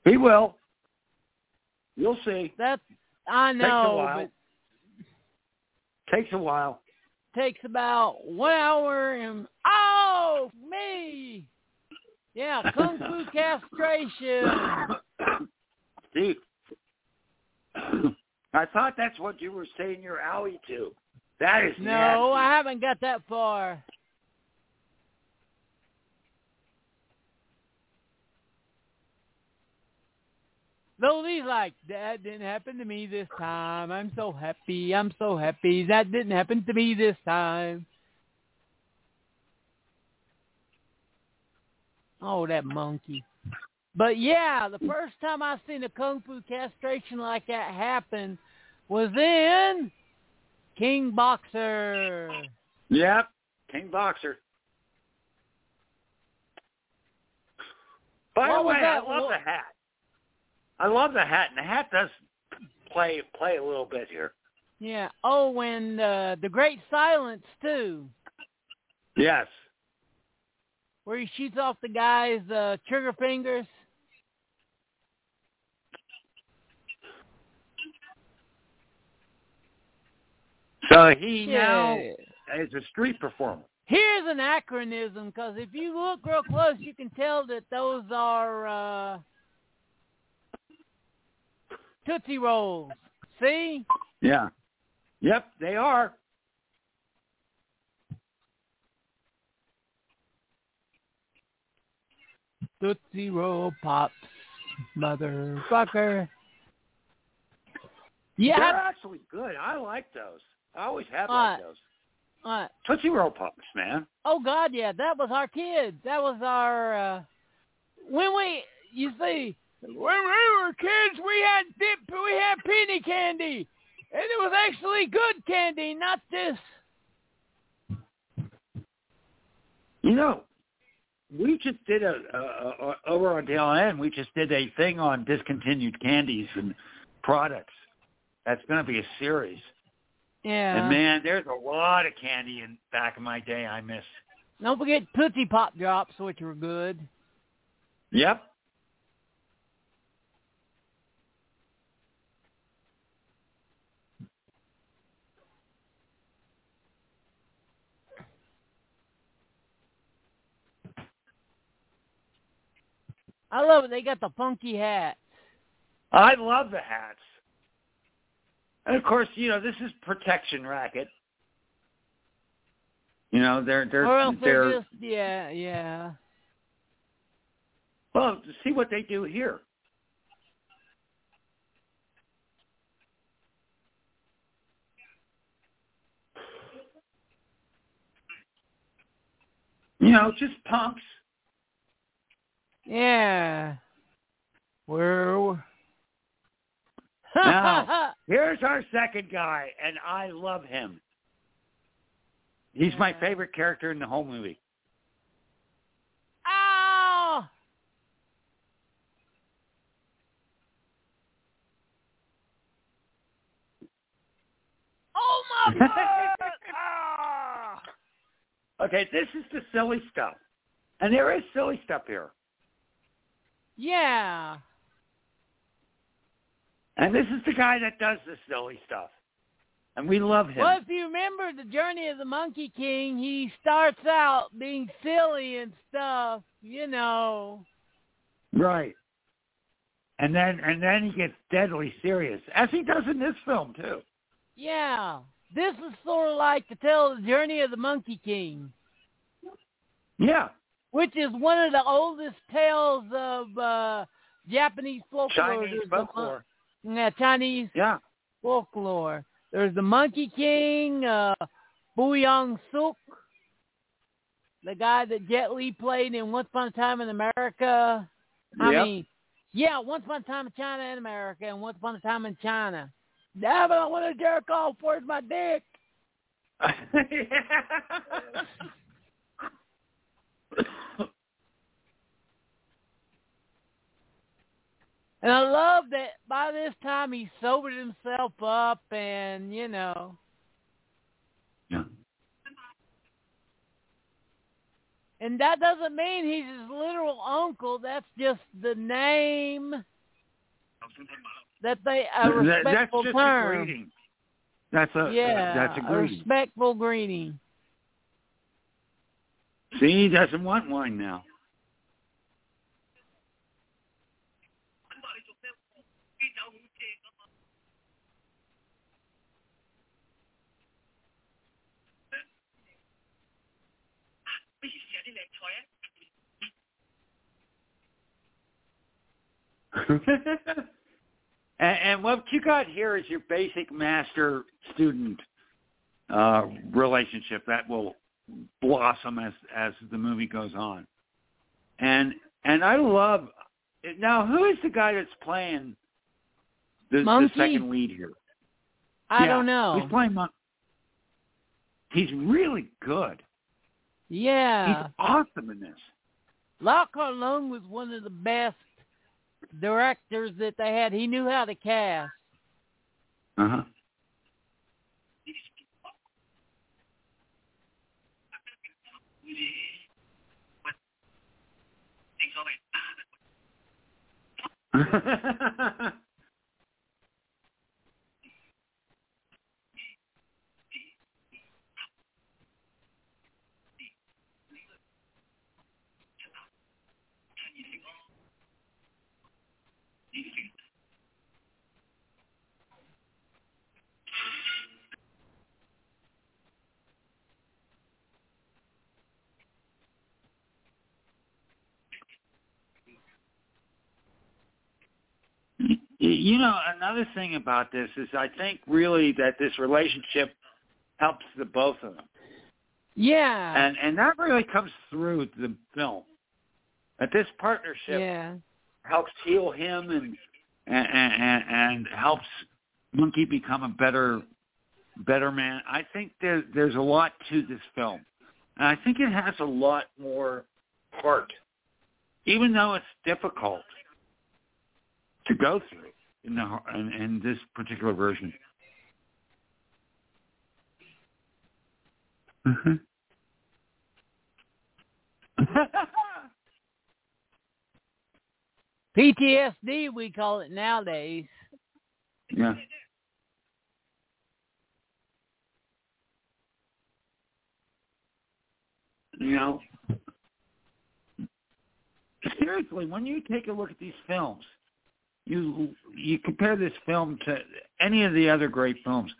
He will. You'll see. That's, I know. Takes a, takes a while. Takes about one hour and... Oh, me! Yeah, Kung Fu castration. Dude, I thought that's what you were saying your owie to. That is no, nasty. No, I haven't got that far. Though he's like, that didn't happen to me this time. I'm so happy. I'm so happy. That didn't happen to me this time. Oh, that monkey. But yeah, the first time I seen a Kung Fu castration like that happen was in King Boxer. Yep, King Boxer. By the way, I love the hat. I love the hat, and the hat does play play a little bit here. Yeah. Oh, and uh, the Great Silence, too. Yes. Where he shoots off the guy's uh, trigger fingers. So he yeah. now is a street performer. Here's an anachronism, because if you look real close, you can tell that those are... Uh, Tootsie Rolls. See? Yeah. Yep, they are. Tootsie Roll Pops, motherfucker. Yeah. They're actually good. I like those. I always have All liked right. those. All right. Tootsie Roll Pops, man. Oh, God, yeah. That was our kids. That was our... Uh, when we... You see... When we were kids, we had dip, we had penny candy, and it was actually good candy, not this. You know, we just did a, a, a over on D L N. We just did a thing on discontinued candies and products. That's going to be a series. Yeah. And man, there's a lot of candy in back in my day. I miss. Don't forget Tootsie Pop Drops, which were good. Yep. I love it. They got the funky hats. I love the hats. And, of course, you know, this is protection racket. You know, they're... they're or else they're, they're just... Yeah, yeah. Well, see what they do here. You know, just punks. Yeah. We're... Now, here's our second guy, and I love him. He's yeah. my favorite character in the whole movie. Ow! Oh, my God! Ah! Okay, this is the silly stuff. And there is silly stuff here. Yeah. And this is the guy that does the silly stuff. And we love him. Well, if you remember the Journey of the Monkey King, he starts out being silly and stuff, you know. Right. And then and then he gets deadly serious, as he does in this film, too. Yeah. this is sort of like to tell the journey of the Monkey King. Yeah. Which is one of the oldest tales of uh, Japanese folklore. Chinese folklore. Yeah, Chinese yeah. folklore. There's the Monkey King, uh, Buyong-suk, the guy that Jet Li played in Once Upon a Time in America. I yep. mean, yeah, Once Upon a Time in China and America, and Once Upon a Time in China. Damn it, I want to jerk off. Where's my dick? And I love that by this time he sobered himself up and, you know. Yeah. And that doesn't mean he's his literal uncle. That's just the name that they, a respectful that's just term. A greeting. That's a, yeah, uh, that's a greeting. A respectful greeting. See, he doesn't want wine now. and, and what you got here is your basic master-student uh, relationship that will blossom as as the movie goes on. And and I love – now, who is the guy that's playing the, the second lead here? I yeah, don't know. He's playing Mon- – he's really good. Yeah. He's awesome in this. Lau Kar-leung was one of the best directors that they had. He knew how to cast. Uh-huh. You know, another thing about this is I think really that this relationship helps the both of them. Yeah. And and that really comes through the film. That this partnership yeah. helps heal him and and, and and helps Monkey become a better better man. I think there, there's a lot to this film. And I think it has a lot more heart, even though it's difficult to go through in the in, in this particular version. Mm-hmm. P T S D, we call it nowadays. Yeah. You know, seriously, when you take a look at these films, You you compare this film to any of the other great films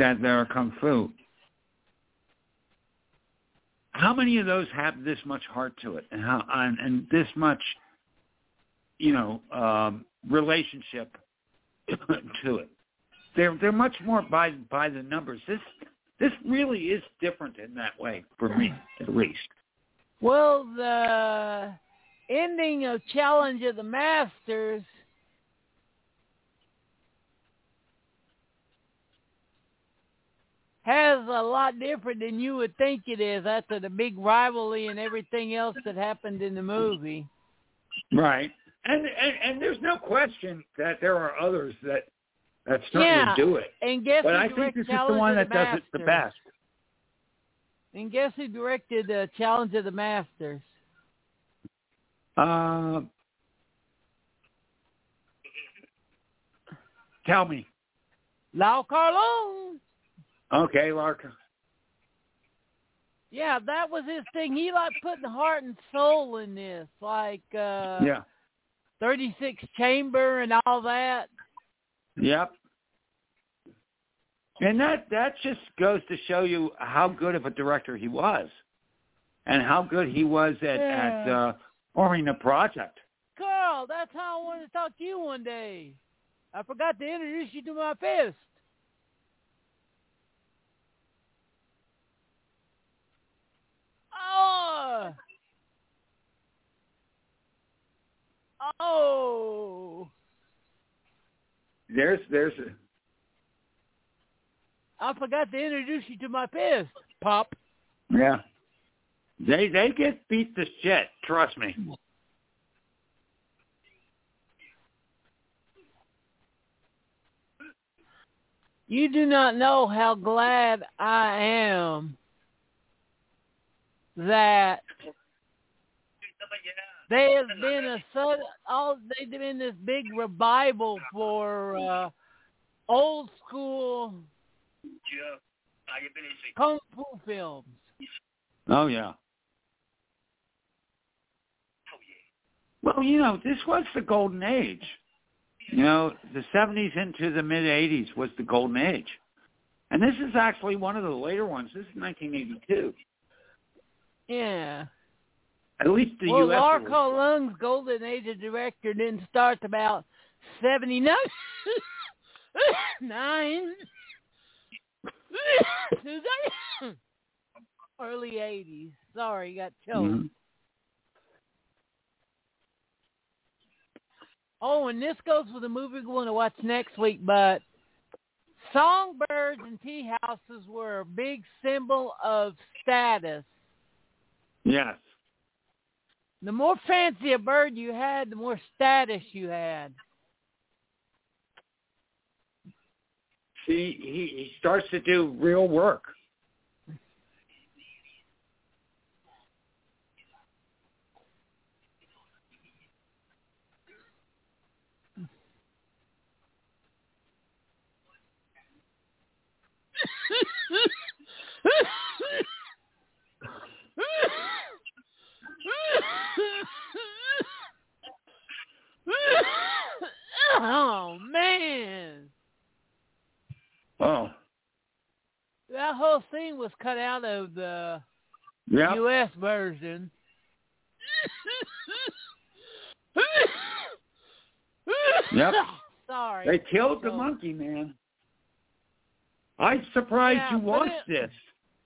that there are Kung Fu. How many of those have this much heart to it, and how and, and this much, you know, um, relationship to it? They're they're much more by by the numbers. This this really is different in that way for me, at least. Well, the ending of Challenge of the Masters has a lot different than you would think it is after the big rivalry and everything else that happened in the movie. Right. And and, and there's no question that there are others that, that certainly yeah. do it. And guess but I think this is the one that does it the best. And guess who directed uh, Challenge of the Masters? Uh, tell me. Lau Kar-leung. Okay, Larka. Yeah, that was his thing. He liked putting heart and soul in this, like uh, yeah. thirty-six Chamber and all that. Yep. And that, that just goes to show you how good of a director he was and how good he was at, yeah. at uh, forming a project. Carl, that's how I wanted to talk to you one day. I forgot to introduce you to my fist. Oh! Oh! There's, there's... A... I forgot to introduce you to my fist, Pop. Yeah. They they get beat to shit, trust me. You do not know how glad I am that there has been a sudden, all they've been this big revival for uh, old school kung fu films. Oh yeah. Well, you know, this was the golden age. You know, the seventies into the mid-eighties was the golden age. And this is actually one of the later ones. This is nineteen eighty-two. Yeah. At least the well, U S Well, Lau Kar-leung's golden age of director didn't start about seventy-nine Nine. Early eighties. Sorry, got choked. Mm-hmm. Oh, and this goes with a movie we're going to watch next week, but songbirds and tea houses were a big symbol of status. Yes. The more fancy a bird you had, the more status you had. See, he, he starts to do real work. Oh, man. Oh. That whole thing was cut out of the yep. U S version. Yep. Sorry. They killed the monkey, man. I'm surprised yeah, you watched it, this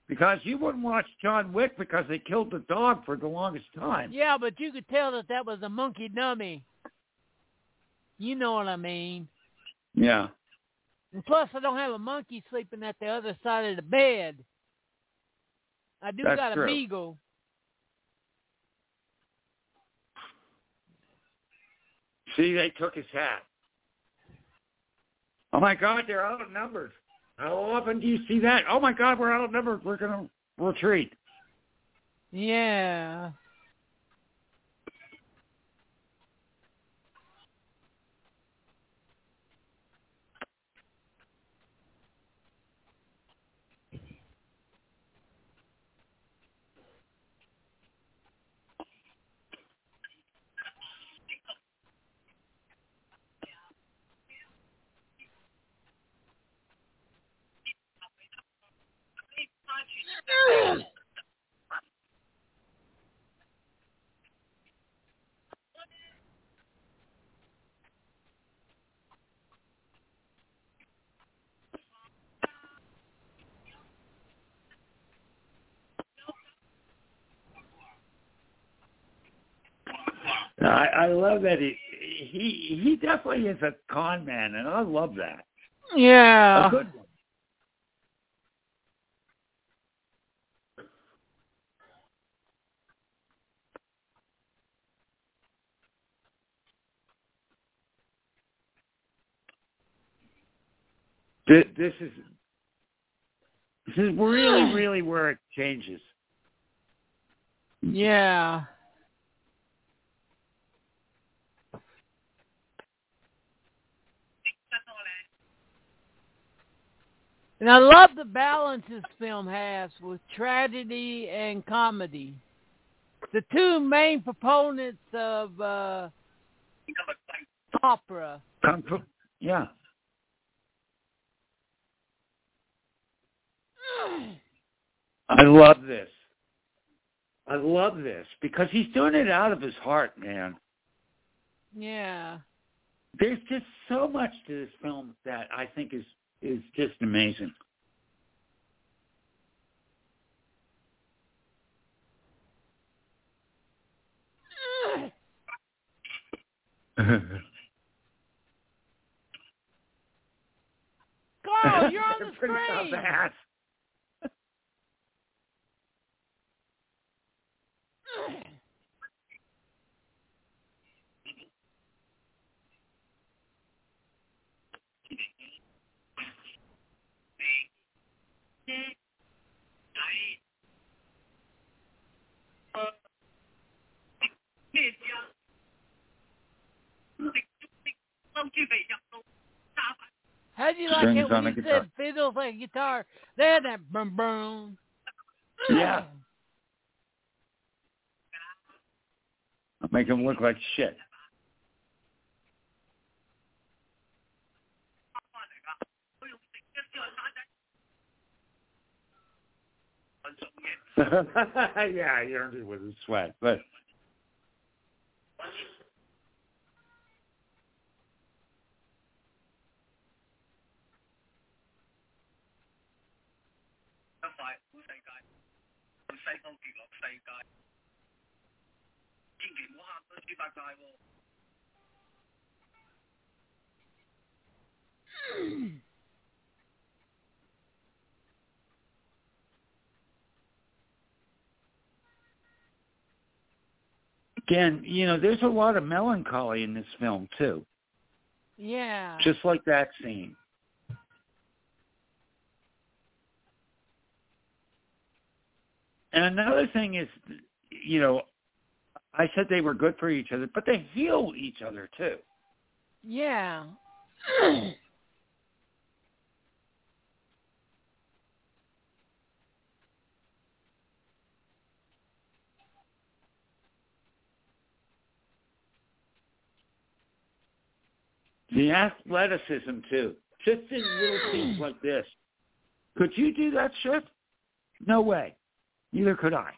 because you wouldn't watch John Wick because they killed the dog for the longest time. Yeah, but you could tell that that was a monkey dummy. You know what I mean. Yeah. And plus, I don't have a monkey sleeping at the other side of the bed. I do That's got true. a beagle. See, they took his hat. Oh, my God, they're outnumbered. How often do you see that? Oh, my God, we're outnumbered. We're going to retreat. Yeah. I, I love that he, he he definitely is a con man, and I love that. Yeah. A good one. This is this is really, really where it changes. Yeah. And I love the balance this film has with tragedy and comedy. The two main proponents of uh, opera. Yeah. love this. I love this because he's doing it out of his heart, man. Yeah. There's just so much to this film that I think is, is just amazing. Go, you're on the screen. How'd you like it when you said fiddle and guitar? They had that boom boom. Yeah. I'll make him look like shit. Yeah, he earned it with his sweat, but. Again, you know, there's a lot of melancholy in this film too. Yeah. Just like that scene. And another thing is, you know, I said they were good for each other, but they heal each other too. Yeah. The athleticism too. Just in little things like this. Could you do that shit? No way. Neither could I.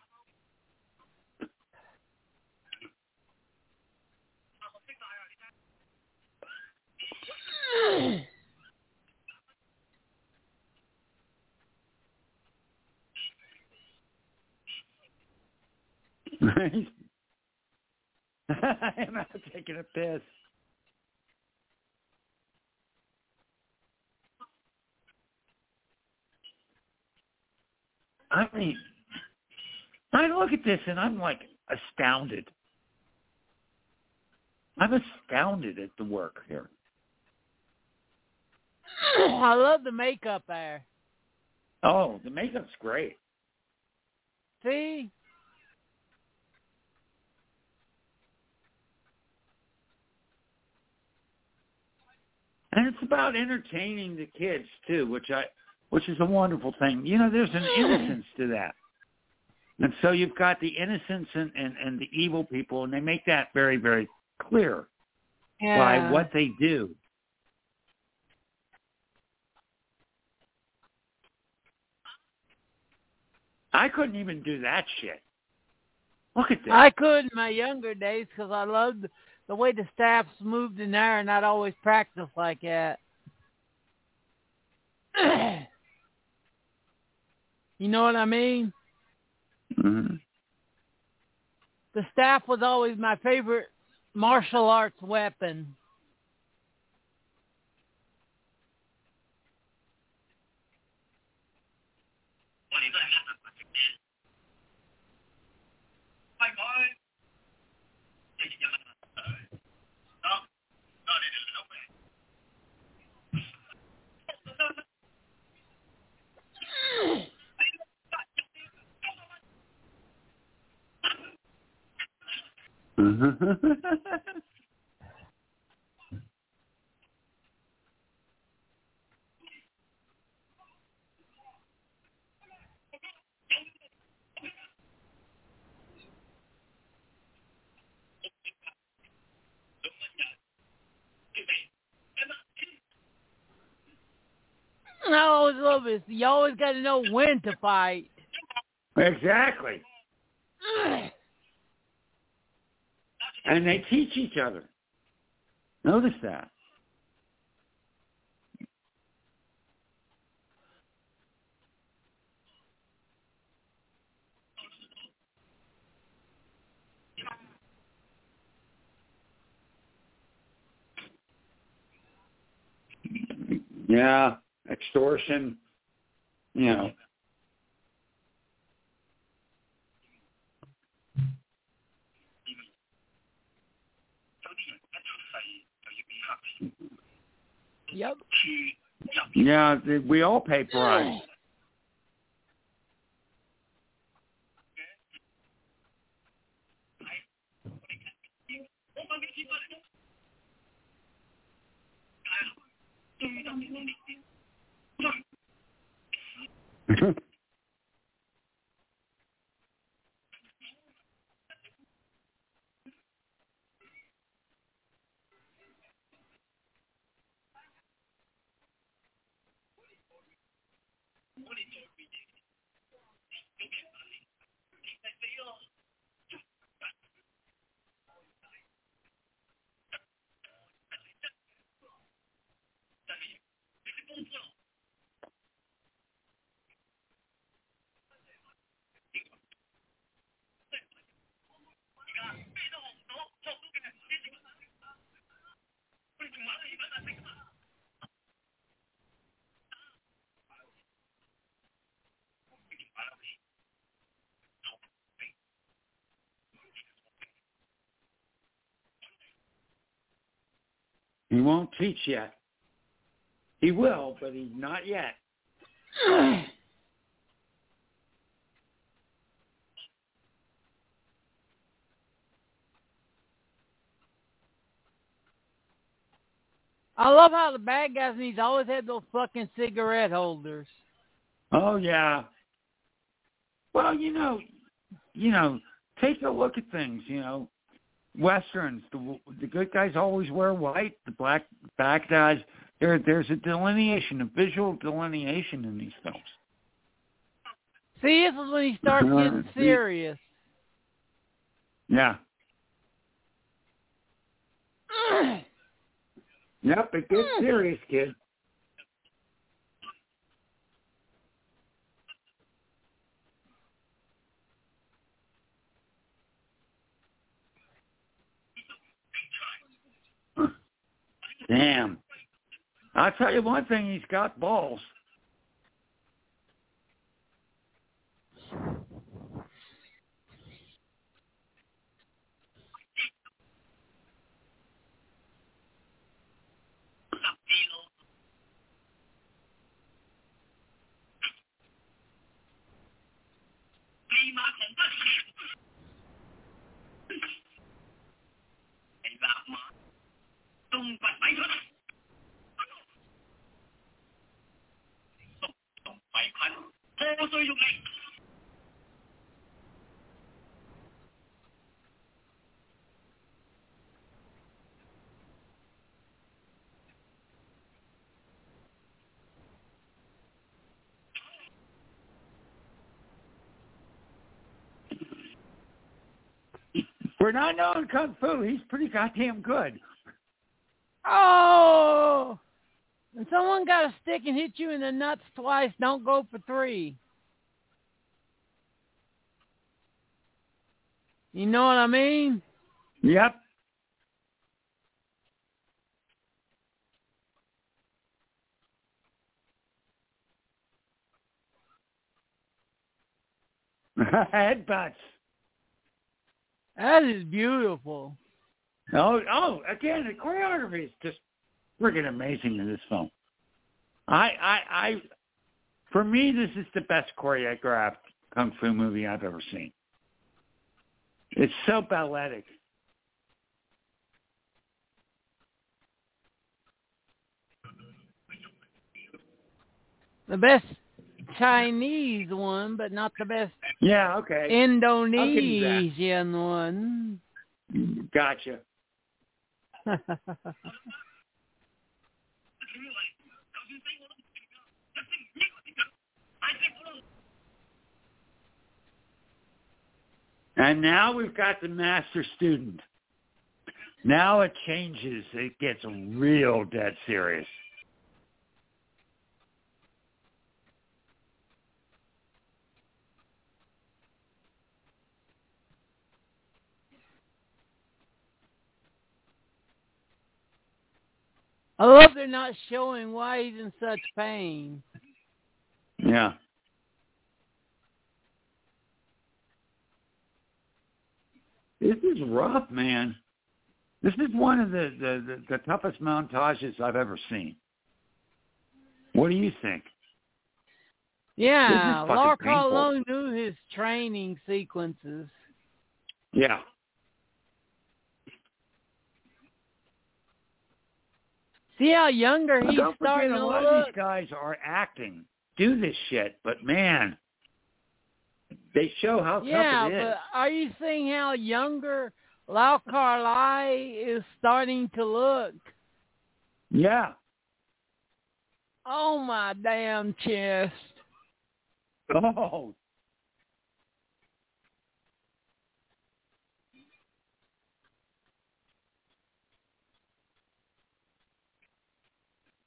Right? I'm not taking a piss. I mean, I look at this and I'm like astounded. I'm astounded at the work here. I love the makeup there. Oh, the makeup's great. See? And it's about entertaining the kids too, which I, which is a wonderful thing. You know, there's an innocence to that. And so you've got the innocence and, and, and the evil people, and they make that very, very clear yeah. by what they do. I couldn't even do that shit. Look at this. I could in my younger days because I loved the way the staffs moved in there, and I'd always practice like that. You know what I mean? Mm-hmm. The staff was always my favorite martial arts weapon. I always love this. You always got to know when to fight. Exactly. And they teach each other. Notice that. Yeah, extortion, you know. Yep. Yeah, we all pay bribes. He won't teach yet. He will, but he's not yet. I love how the bad guys and he's always had those fucking cigarette holders. Oh yeah. Well, you know, you know, take a look at things, you know. Westerns, the, the good guys always wear white. The black bad guys, there, there's a delineation, a visual delineation in these films. See, this is when he starts uh, getting serious. Yeah. Yep, it gets serious, kid. Damn. I'll tell you one thing, he's got balls. We're not knowing Kung Fu. He's pretty goddamn good. Oh! When someone got a stick and hit you in the nuts twice, don't go for three. You know what I mean? Yep. Headbutts. That is beautiful. Oh, oh! Again, the choreography is just freaking amazing in this film. I, I, I, for me, this is the best choreographed kung fu movie I've ever seen. It's so balletic. The best Chinese one, but not the best. Yeah, okay. Indonesian one. Gotcha. And now we've got the master student. Now it changes. It gets real dead serious. I love they're not showing why he's in such pain. Yeah. This is rough, man. This is one of the, the, the, the toughest montages I've ever seen. What do you think? Yeah, Lau Kar-leung knew his training sequences. Yeah. See how younger he's starting to look. Don't forget, a lot of these guys are acting, do this shit, but man, they show how yeah, tough it is. Yeah, but are you seeing how younger Lau Kar-leung is starting to look? Yeah. Oh my damn chest! Oh.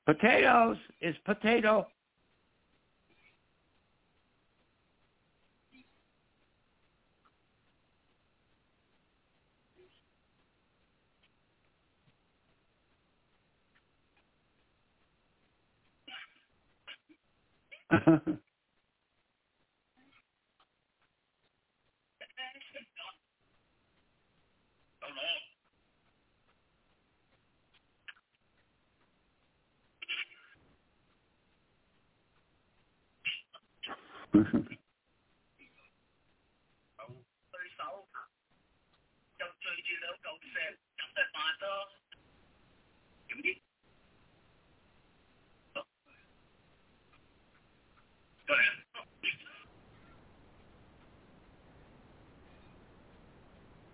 Potatoes is potato.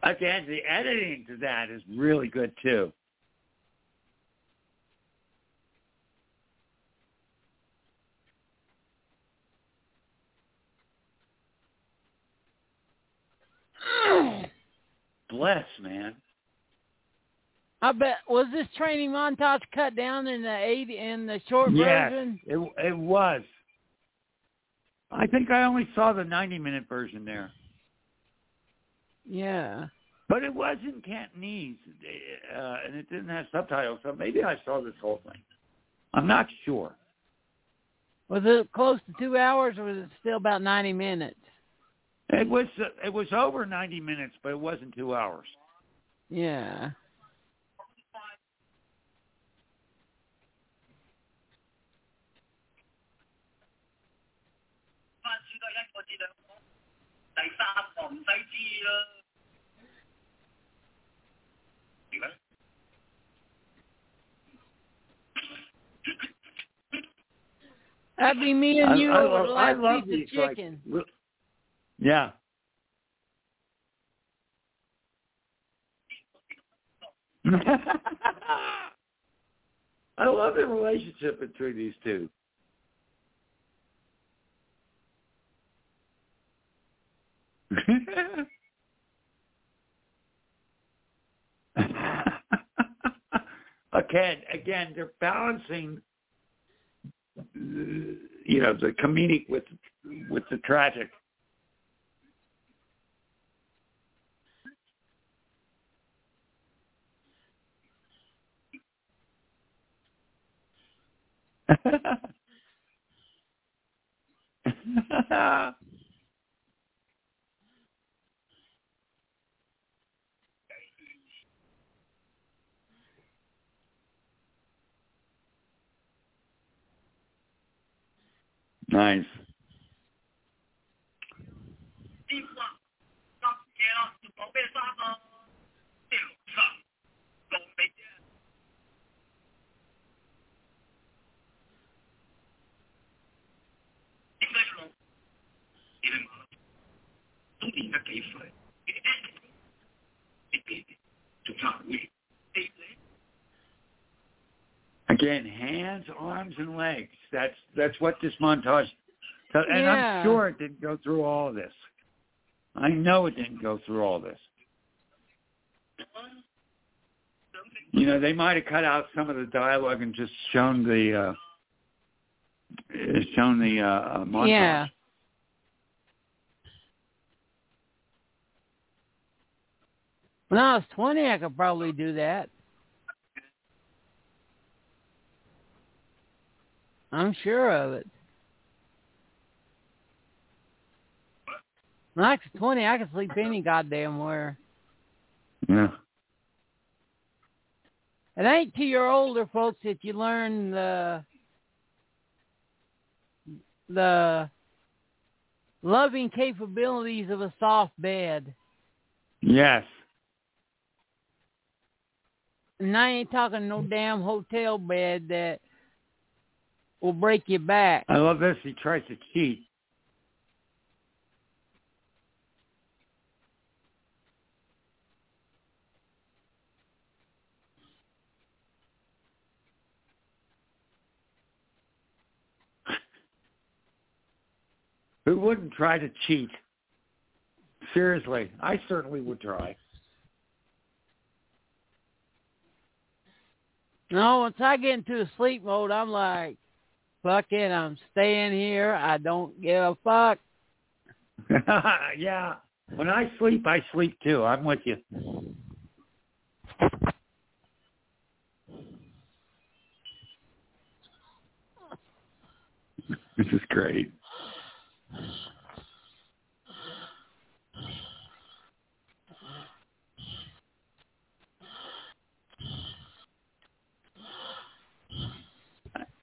Again, the editing to that is really good too. Bless, man. I bet. Was this training montage cut down in the eight in the short yes, version? Yes, it, it was. I think I only saw the ninety-minute version there. Yeah. But it was in Cantonese, uh, and it didn't have subtitles, so maybe I saw this whole thing. I'm not sure. Was it close to two hours, or was it still about ninety minutes? It was uh, it was over ninety minutes, but it wasn't two hours. Yeah. That'd be me and you I, I over love, the last I love piece these, of chicken. Like, yeah. I love the relationship between these two. Again, again, they're balancing, you know, the comedic with with the tragic. Nice. Again, hands, arms, and legs. That's that's what this montage. And yeah. I'm sure it didn't go through all of this. I know it didn't go through all this. You know, they might have cut out some of the dialogue and just shown the uh, shown the uh, montage. Yeah. When I was twenty, I could probably do that. I'm sure of it. When I was twenty, I could sleep any goddamn where. Yeah. It ain't till you're older, folks, that you learn the the loving capabilities of a soft bed. Yes. And I ain't talking no damn hotel bed that will break your back. I love this. He tries to cheat. Who wouldn't try to cheat? Seriously, I certainly would try. No, once I get into a sleep mode, I'm like, fuck it, I'm staying here. I don't give a fuck. Yeah. When I sleep, I sleep too. I'm with you. This is great.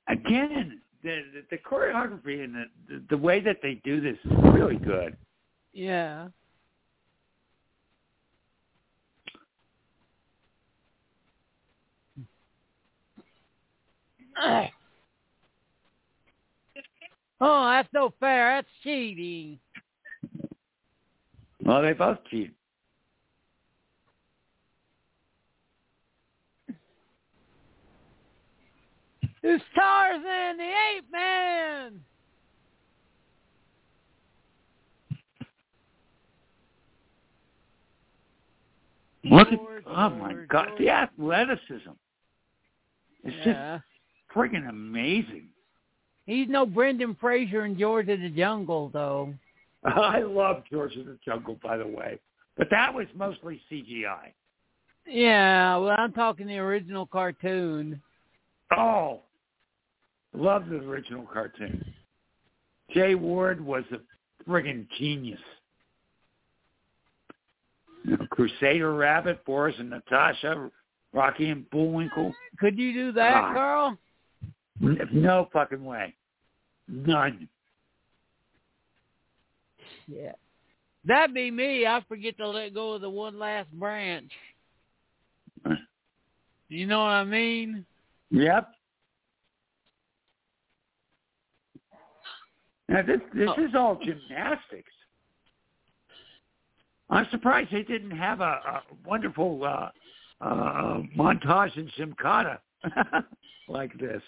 Again, the, the, the choreography and the, the the way that they do this is really good. Yeah. Oh, that's no fair. That's cheating. Well, they both cheat. It's Tarzan, the Ape Man! Look at, George, oh my George, God, George. The athleticism. It's yeah. just friggin' amazing. He's no Brendan Fraser in George of the Jungle, though. I love George of the Jungle, by the way. But that was mostly C G I. Yeah, well, I'm talking the original cartoon. Oh! Love the original cartoon. Jay Ward was a friggin' genius. You know, Crusader Rabbit, Boris and Natasha, Rocky and Bullwinkle. Could you do that, ah. Carl? No fucking way. None. Yeah. That'd be me. I forget to let go of the one last branch. You know what I mean? Yep. Now this this oh. is all gymnastics. I'm surprised they didn't have a, a wonderful uh, uh, montage in Gymkhana like this.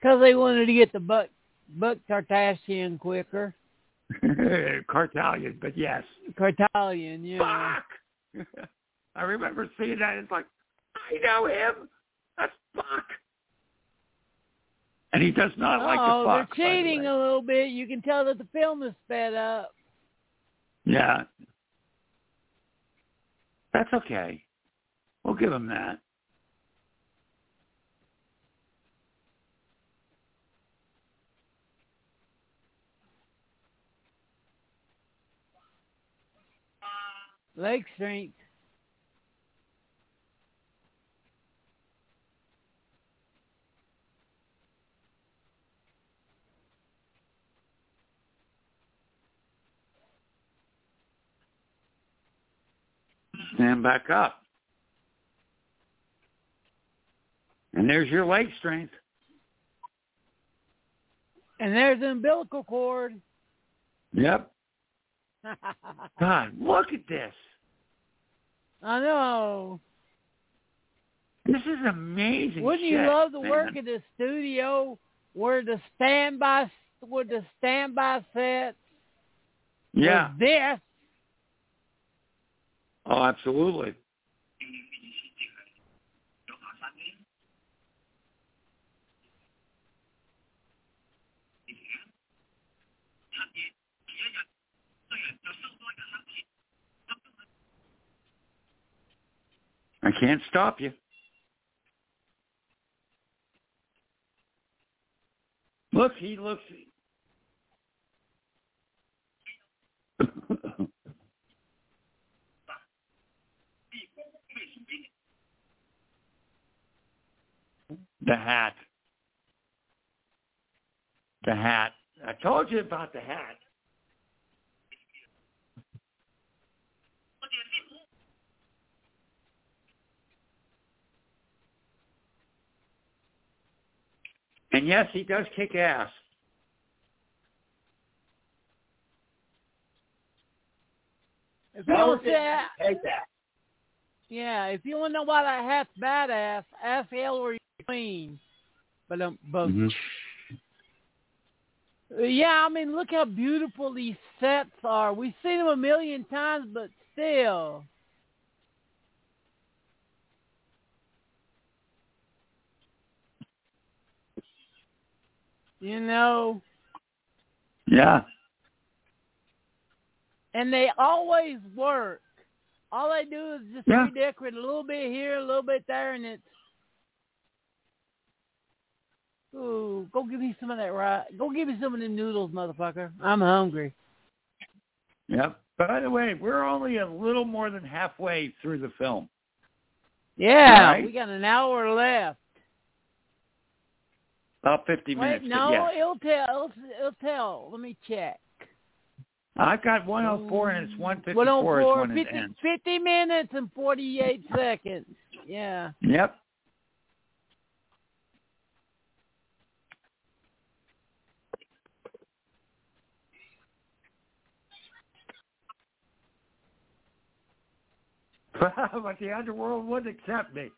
Because they wanted to get the Buck Buck Tartessian quicker. Cartalian, but yes. Cartalian, yeah. Fuck! I remember seeing that. It's like, I know him. That's fuck. And he does not oh, like the fuck. Oh, they're cheating the a little bit. You can tell that the film is sped up. Yeah. That's okay. We'll give him that. Leg strength. Stand back up. And there's your leg strength. And there's the umbilical cord. Yep. God, look at this. I know. This is amazing. Wouldn't shit, you love the man. Work of the studio where the standby where the standby sets Yeah. Was this. Oh, absolutely. I can't stop you. Look, he looks... The hat. The hat. I told you about the hat. And yes, he does kick ass. If you want to take that. Yeah, if you want to know why that hat's badass, ask Hillary Clean. But um, but mm-hmm. Yeah, I mean, look how beautiful these sets are. We've seen them a million times, but still. You know? Yeah. And they always work. All they do is just yeah. redecorate a little bit here, a little bit there, and it's... Ooh, go give me some of that rice. Go give me some of the noodles, motherfucker. I'm hungry. Yep. By the way, we're only a little more than halfway through the film. Yeah, right? We got an hour left. About fifty Wait, minutes. No, yeah. it'll tell. It'll, it'll tell. Let me check. I've got one oh four and it's one fifty-four one oh four, is when fifty, it ends. fifty minutes and forty-eight seconds. Yeah. Yep. But the underworld wouldn't accept me.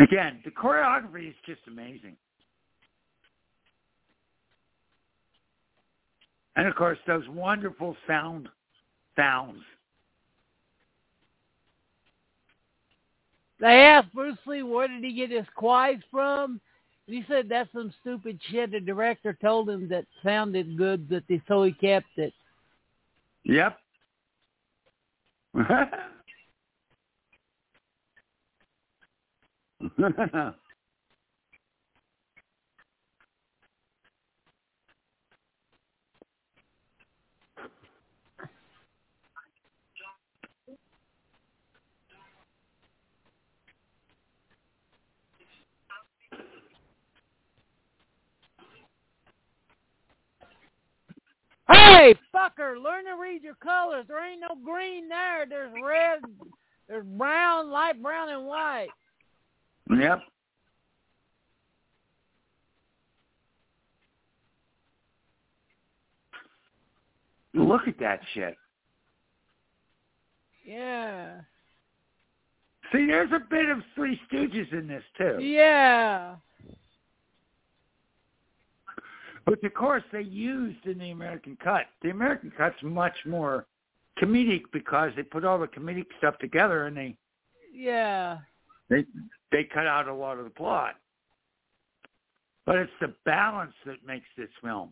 Again, the choreography is just amazing. And, of course, those wonderful sound sounds. They asked Bruce Lee where did he get his quads from, and he said that's some stupid shit the director told him that sounded good, that they, so he kept it. Yep. Hey, fucker, learn to read your colors. There ain't no green there. There's red, there's brown, light brown, and white. Yep. Look at that shit. Yeah. See, there's a bit of Three Stooges in this, too. Yeah. Which, of course, they used in the American cut. The American cut's much more comedic because they put all the comedic stuff together and they... Yeah. They they cut out a lot of the plot. But it's the balance that makes this film.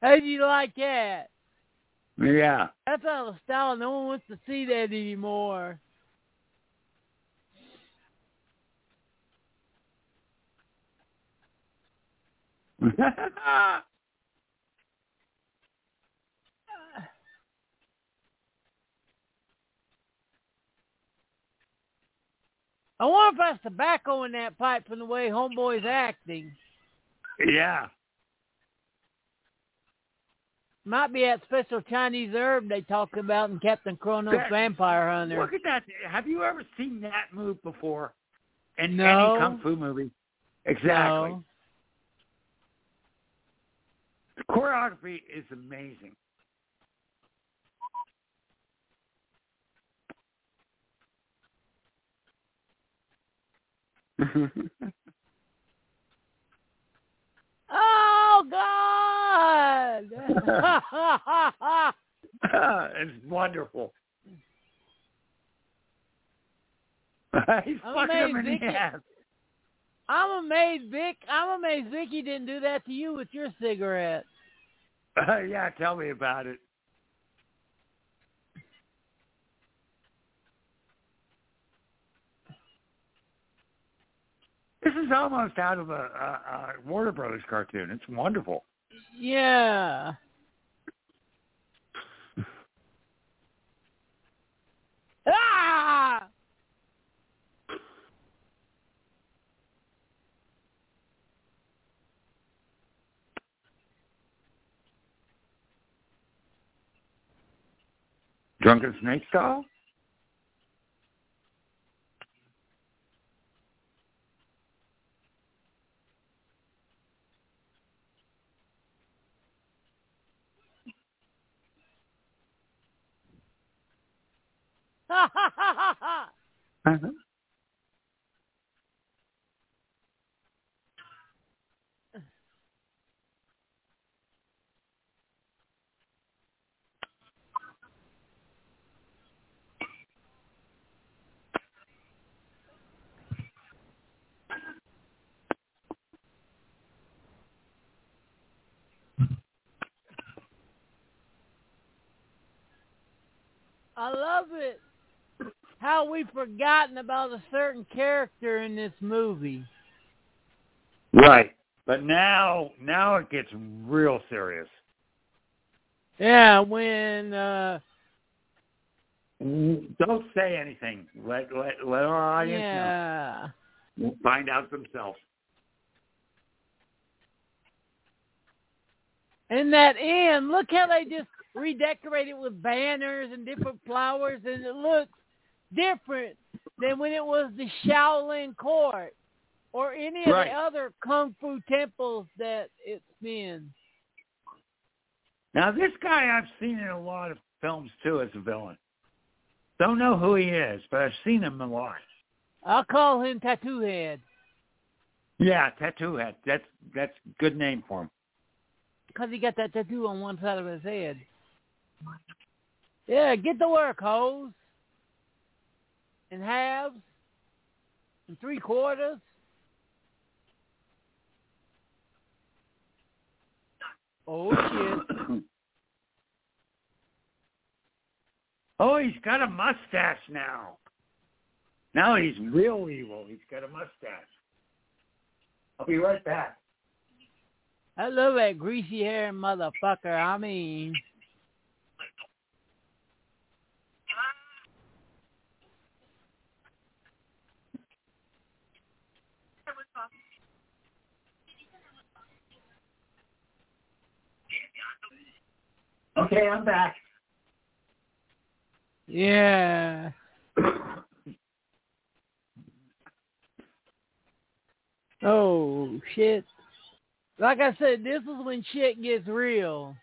How do you like that? Yeah. That's out of style. No one wants to see that anymore. I wonder if that's tobacco in that pipe from the way homeboy's acting. Yeah. Might be that special Chinese herb they talk about in Captain Chrono's that, Vampire Hunter. Look at that. Have you ever seen that move before? In no. any Kung Fu movie. Exactly. No. The choreography is amazing. Oh, God! It's wonderful. He's fucking him in the ass. I'm amazed, Vic. I'm amazed Vicky didn't do that to you with your cigarette. Uh, yeah, tell me about it. This is almost out of a, a, a Warner Brothers cartoon. It's wonderful. Yeah. Ah! Drunken Snake style? uh-huh. I love it. How we've forgotten about a certain character in this movie. Right. But now now it gets real serious. Yeah, when... Uh, Don't say anything. Let, let, let our audience yeah. know. We'll find out themselves. In that end, look how they just redecorate it with banners and different flowers, and it looks different than when it was the Shaolin Court or any of right. the other Kung Fu temples that it's been. Now, this guy I've seen in a lot of films, too, as a villain. Don't know who he is, but I've seen him a lot. I'll call him Tattoo Head. Yeah, Tattoo Head. That's, that's a good name for him. Because he got that tattoo on one side of his head. Yeah, get to work, hoes. In halves, in three quarters. Oh, shit. Oh, he's got a mustache now. Now he's real evil. He's got a mustache. I'll be right back. I love that greasy hair motherfucker. I mean... Okay, I'm back. Yeah. Oh, shit. Like I said, this is when shit gets real.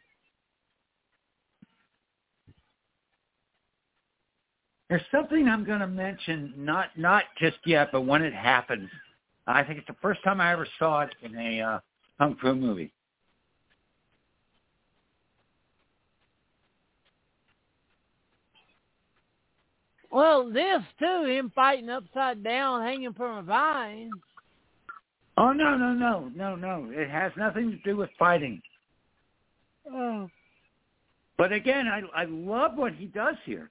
There's something I'm going to mention, not not just yet, but when it happens. I think it's the first time I ever saw it in a uh, Kung Fu movie. Well, this, too, him fighting upside down, hanging from a vine. Oh, no, no, no, no, no. It has nothing to do with fighting. Oh. But, again, I, I love what he does here.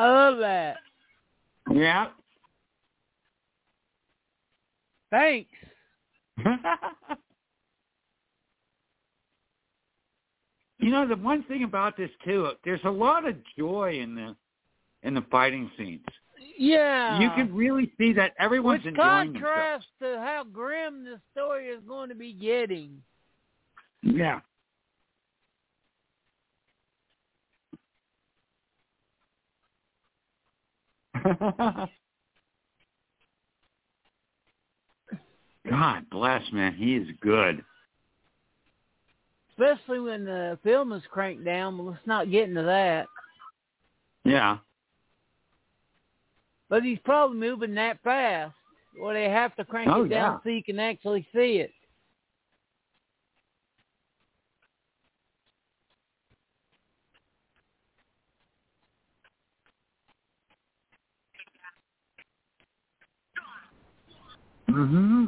I love that. Yeah. Thanks. You know, the one thing about this too, there's a lot of joy in the in the fighting scenes. Yeah, you can really see that everyone's Which enjoying contrasts themselves. To how grim the story is going to be getting. Yeah. God bless, man. He is good. Especially when the film is cranked down. But let's not get into that. Yeah. But he's probably moving that fast. Well, they have to crank oh, it down yeah. so you can actually see it. Mm-hmm.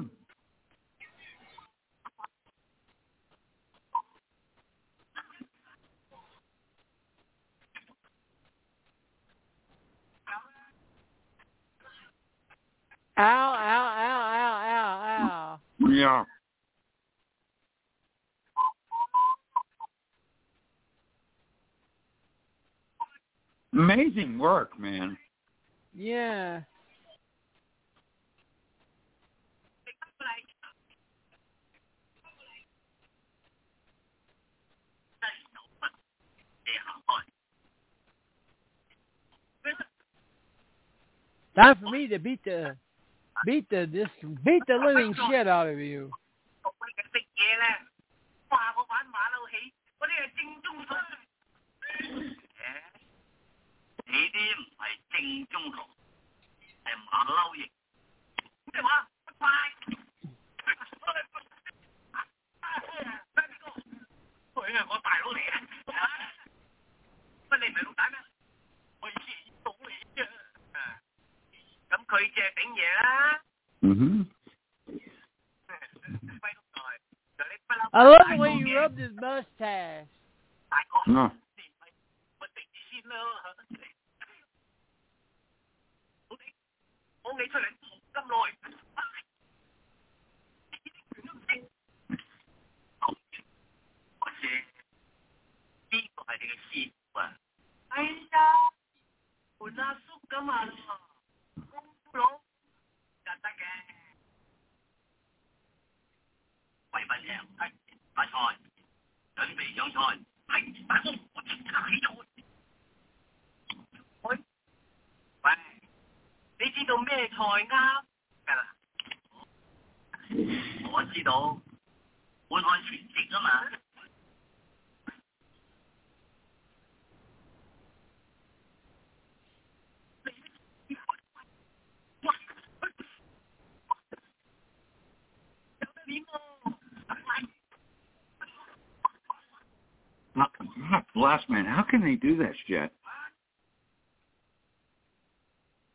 Ow, ow, ow, ow, ow, ow. Yeah. Amazing work, man. Yeah. Time for me to beat the... Beat the this beat the living shit out of you. Mm-hmm. I love the way you rubbed his mustache. No. Bless, man. How can they do that shit?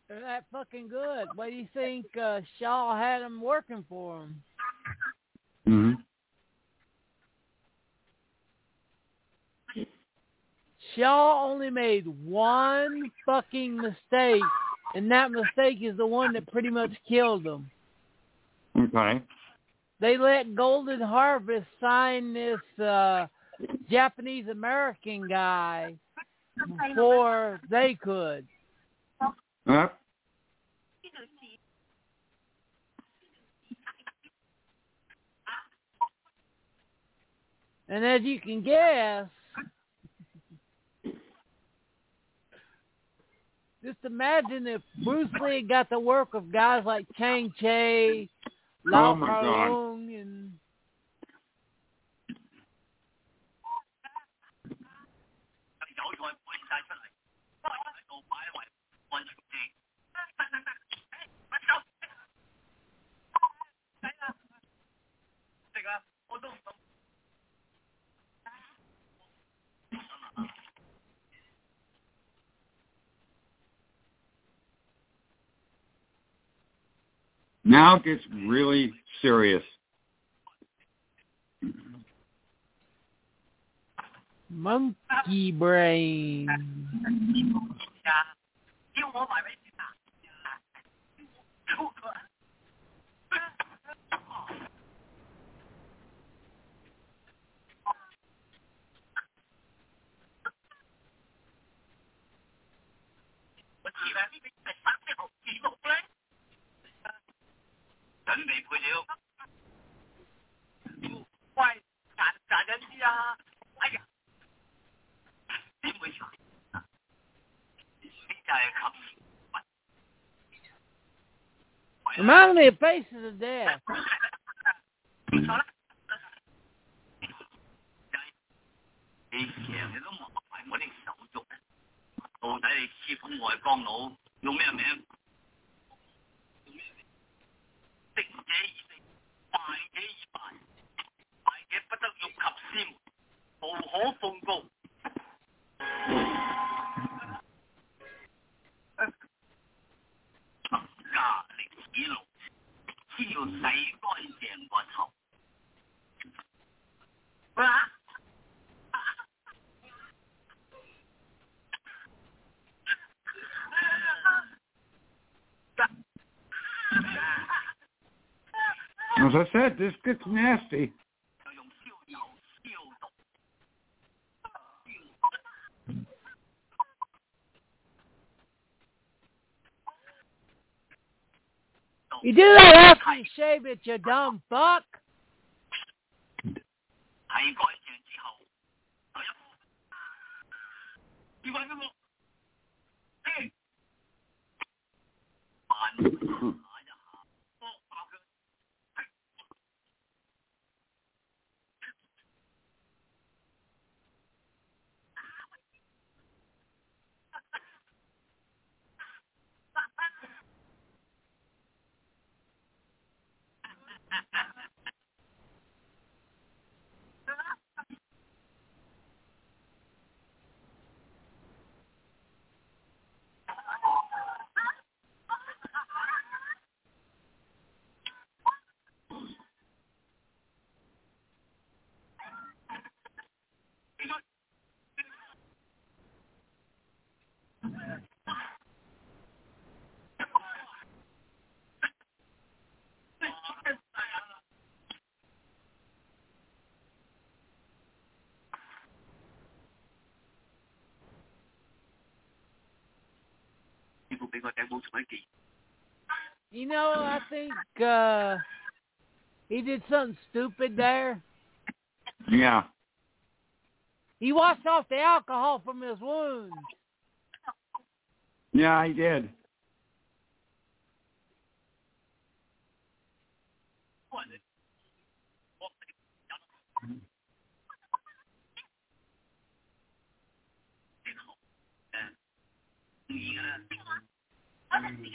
They're that fucking good. What do you think uh, Shaw had them working for him? Mm-hmm. Shaw only made one fucking mistake, and that mistake is the one that pretty much killed him. Okay. They let Golden Harvest sign this... Uh, Japanese-American guy before they could. Huh? And as you can guess, just imagine if Bruce Lee got the work of guys like Chang Che, Lau Kar-leung, oh and... Now it gets really serious. Monkey brain. Remind me of Faces of Death. As I said, this gets nasty. You do that after you shave it, you dumb fuck. You know, I think uh, he did something stupid there. Yeah. He washed off the alcohol from his wounds. Yeah, he did. And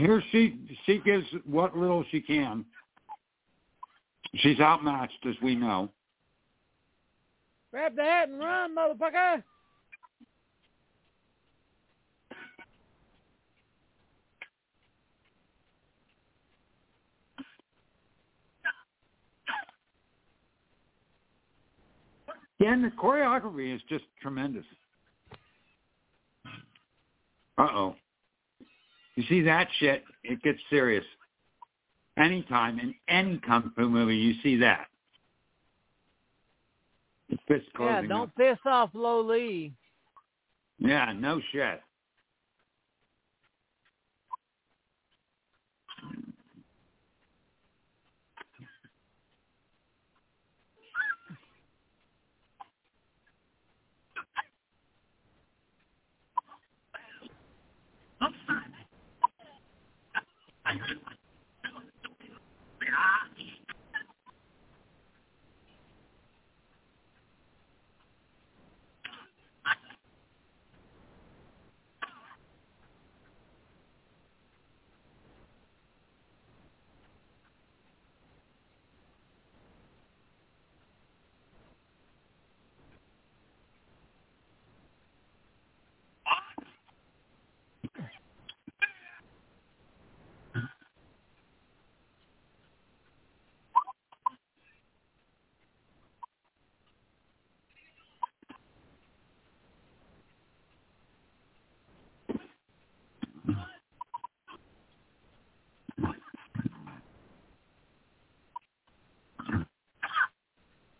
here she she gives what little she can. She's outmatched, as we know. Grab the hat and run, motherfucker! Yeah, and the choreography is just tremendous. Uh-oh. You see that shit, it gets serious. Anytime in any Kung Fu movie, you see that. The fist closing. Yeah, don't up. piss off Lo Lee. Yeah, no shit.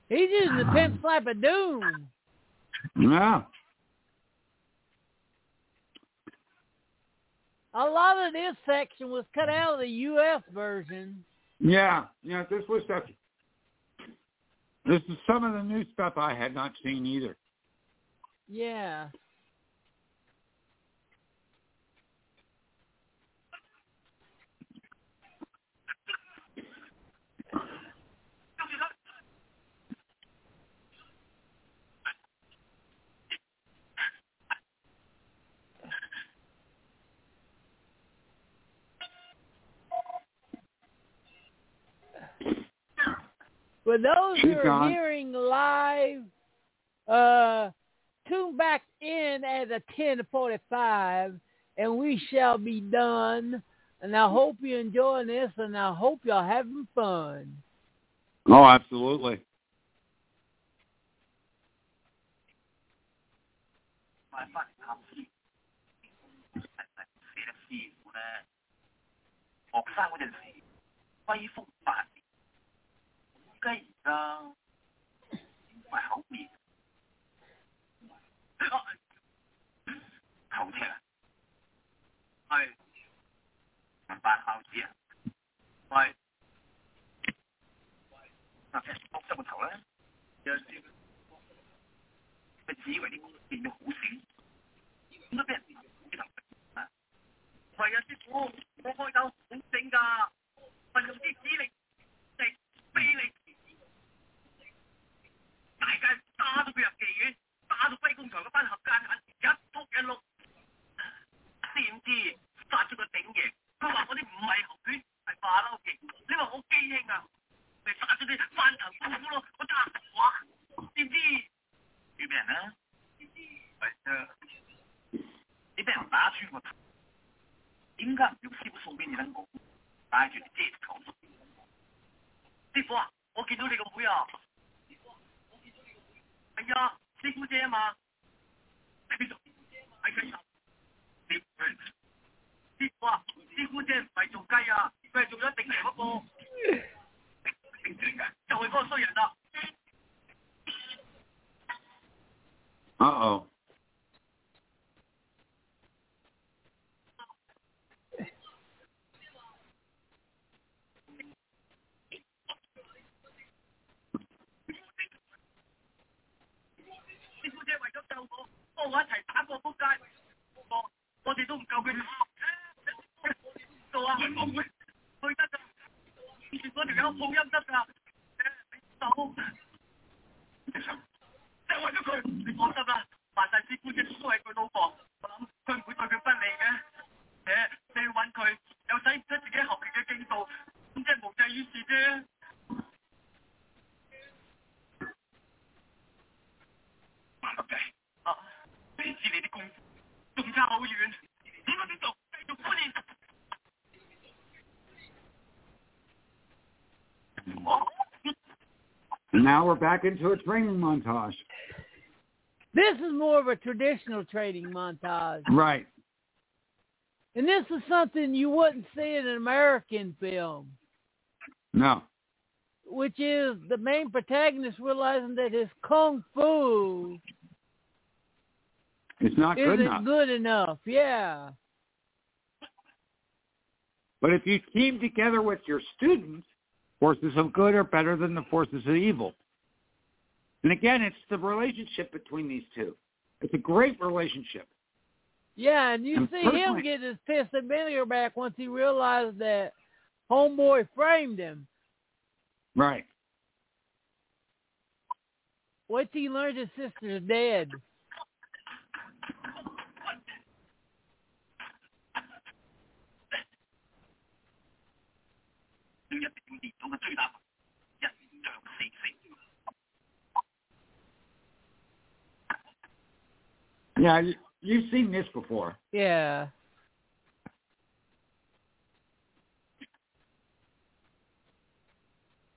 He's using the pimp slap of doom. Yeah. A lot of this section was cut out of the U S version. Yeah, yeah. This was stuff. This is some of the new stuff I had not seen either. Yeah. For those She's who are gone. hearing live, uh, tune back in at the ten forty-five, and we shall be done. And I hope you're enjoying this, and I hope y'all having fun. Oh, absolutely. Okay. Uh, help me. I. I'm back out here. I. Okay. Pop someone's head. Yes. But see when you see the whole thing. Look at me. Why are you so? Why are you so stingy? Why are you feeling? Feeling. Uh-oh. Now we're back into a training montage. This is more of a traditional training montage. Right. And this is something you wouldn't see in an American film. No. Which is the main protagonist realizing that his kung fu it's not isn't good enough. good enough. Yeah. But if you team together with your students, forces of good are better than the forces of evil. And again, it's the relationship between these two. It's a great relationship. Yeah, and you and see him get his piss and vinegar back once he realized that homeboy framed him. Right. Once he learned his sister's dead. Yeah, you've seen this before. Yeah.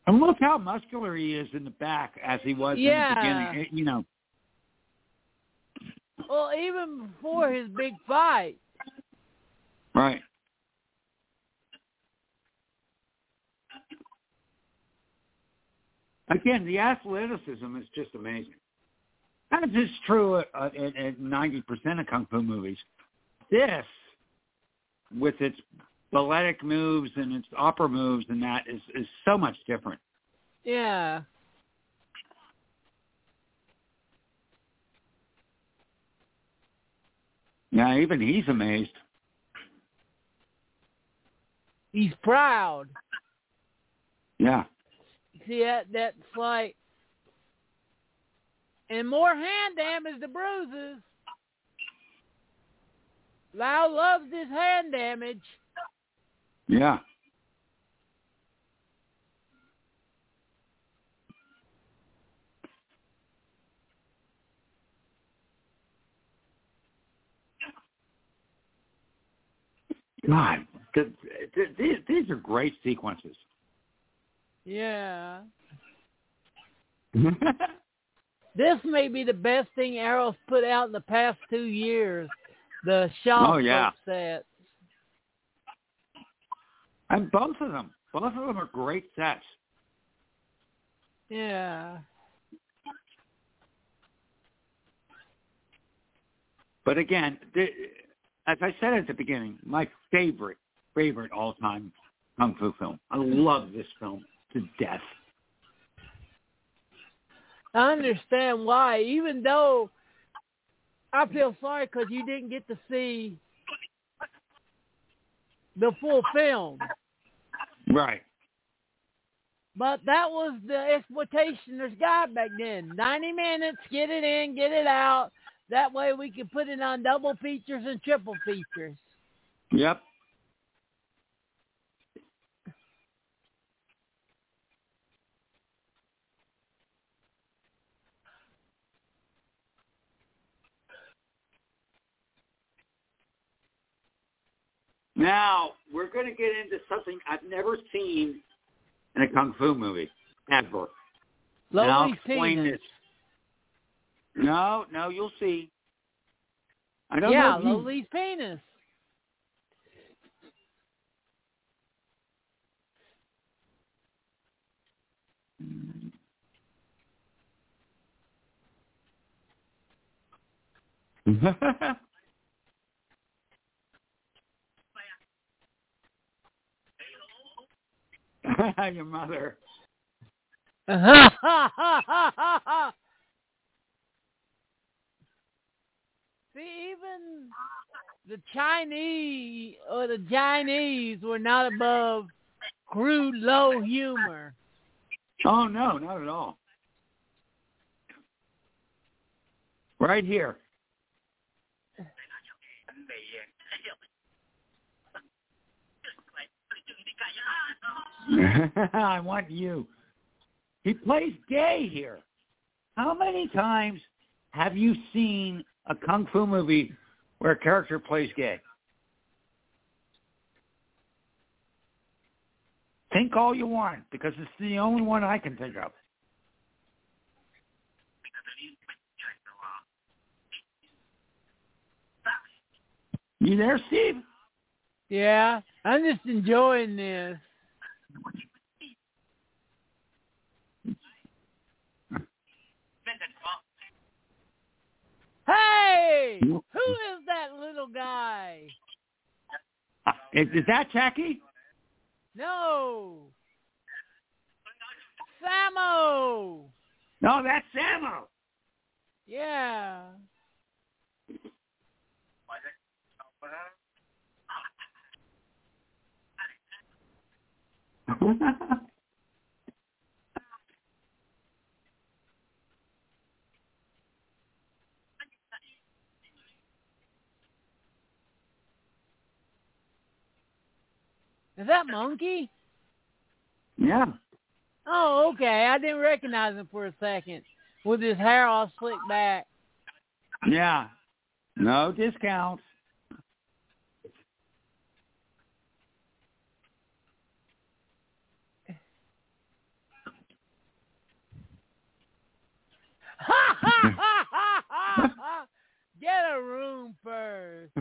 And look how muscular he is in the back as he was yeah. in the beginning, you know. Well, even before his big fight. Right. Again, the athleticism is just amazing. That is true at, at, at ninety percent of Kung Fu movies. This, with its balletic moves and its opera moves and that, is, is so much different. Yeah. Yeah, even he's amazed. He's proud. Yeah. See, that, that's like... And more hand damage to bruises. Lau loves his hand damage. Yeah. God, the, the, these, these are great sequences. Yeah. This may be the best thing Arrow's put out in the past two years. The shot oh, yeah. sets. And both of them. Both of them are great sets. Yeah. But again, the, as I said at the beginning, my favorite, favorite all-time Kung Fu film. I love this film to death. I understand why, even though I feel sorry because you didn't get to see the full film. Right. But that was the exploitationer's guide back then. ninety minutes, get it in, get it out. That way we can put it on double features and triple features. Yep. Now, we're going to get into something I've never seen in a Kung Fu movie, ever. Lovely and I'll explain this. No, no, you'll see. I don't yeah, know Lowly's penis. Your mother. See, even the Chinese or the Chinese were not above crude, low humor. Oh, no, not at all. Right here. I want you. He plays gay here. How many times have you seen a Kung Fu movie where a character plays gay? Think all you want, because it's the only one I can think of. You there, Steve? Yeah, I'm just enjoying this. Hey! Who is that little guy? Uh, is, is that Jackie? No. Samo. No, that's Samo. Yeah. Is that Monkey? Yeah. Oh, okay. I didn't recognize him for a second. With his hair all slicked back. Yeah. No discounts. Ha ha ha ha ha ha! Get a room first.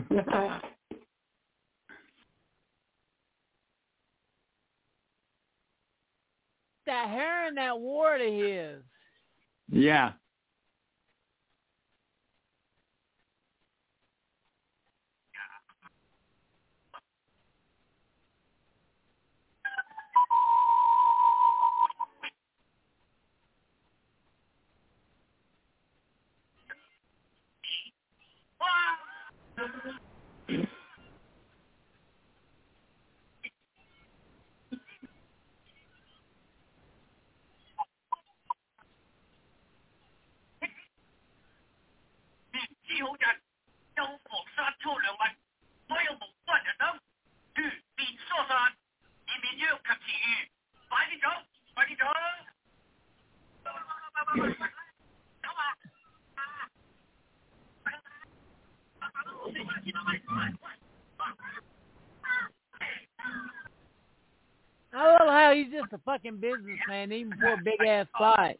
That hair and that ward of his. Yeah. I love how he's just a fucking businessman, even for a big ass fight.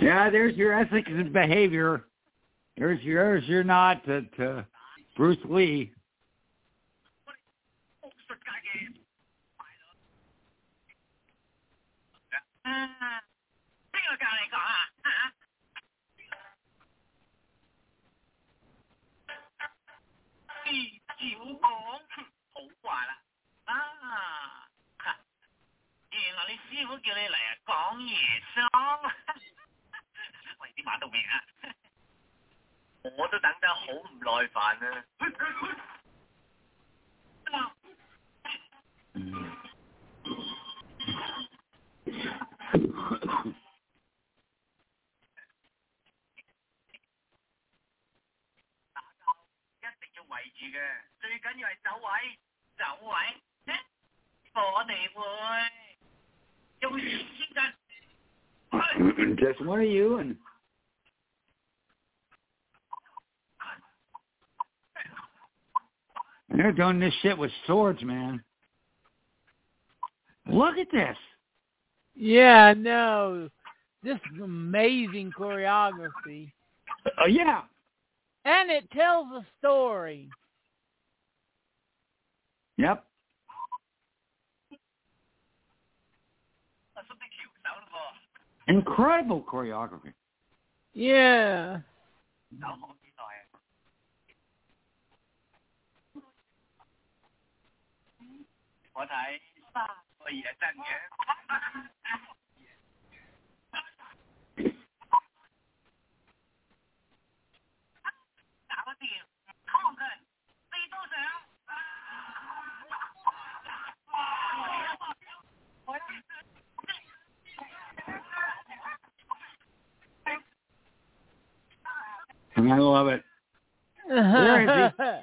Yeah, there's your ethics and behavior. There's your, there's your nod to, to Bruce Lee. Just one of you and... They're doing this shit with swords, man. Look at this. Yeah, I know. This is amazing choreography. Oh, uh, yeah. And it tells a story. Yep. Incredible choreography. Yeah. I love it. Where is he?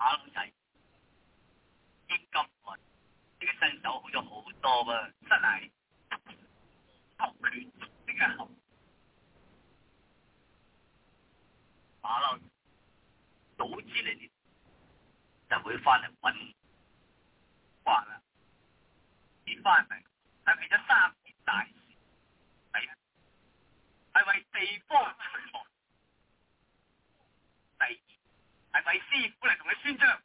打老細，啲金台，你嘅身手好咗好多噃，真係合拳即係合打老，早知你就會翻嚟揾飯啦，點翻嚟？係為咗三件大事，係啊，係為地方存亡。係為師傅嚟同佢宣張。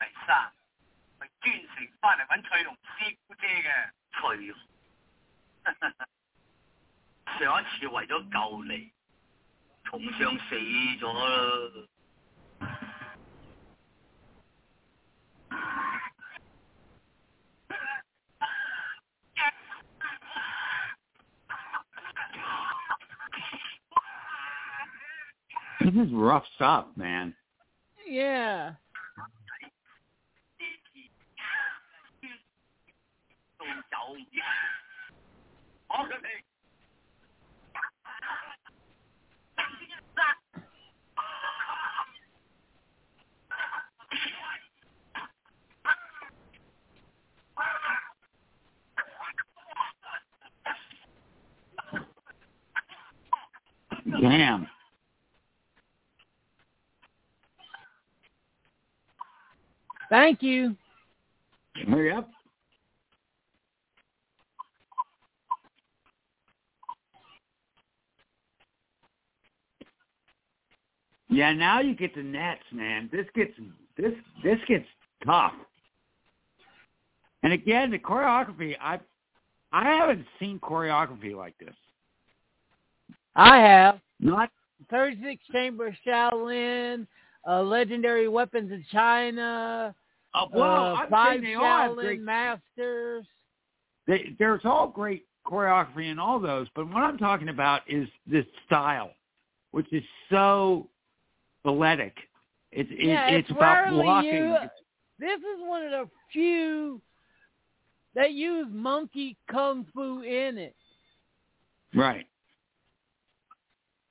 第三，係專程翻嚟揾翠龍師姑姐嘅。翠龍，上一次為咗救你，重傷死咗啦。This is rough stuff, man. Yeah. Damn. Thank you. Hurry up. Yeah, now you get the nets, man. This gets this this gets tough. And again, the choreography. I I haven't seen choreography like this. I have. Not thirty-six Chamber Shaolin. Uh, legendary weapons in China. Uh, well, uh, five Shaolin masters. They, there's all great choreography in all those, but what I'm talking about is this style, which is so balletic. It, it, yeah, it's, it's about walking. You, this is one of the few that use monkey kung fu in it. Right.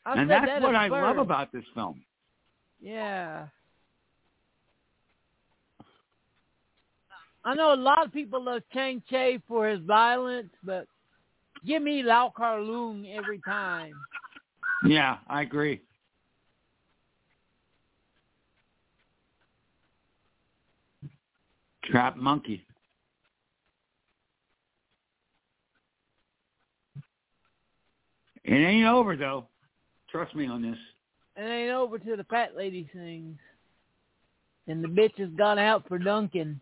I and that's that what I first. love about this film. Yeah. I know a lot of people love Chang Che for his violence, but give me Lau Kar-leung every time. Yeah, I agree. Trap monkey. It ain't over, though. Trust me on this. It ain't over till the fat lady sings. And the bitch has gone out for Duncan.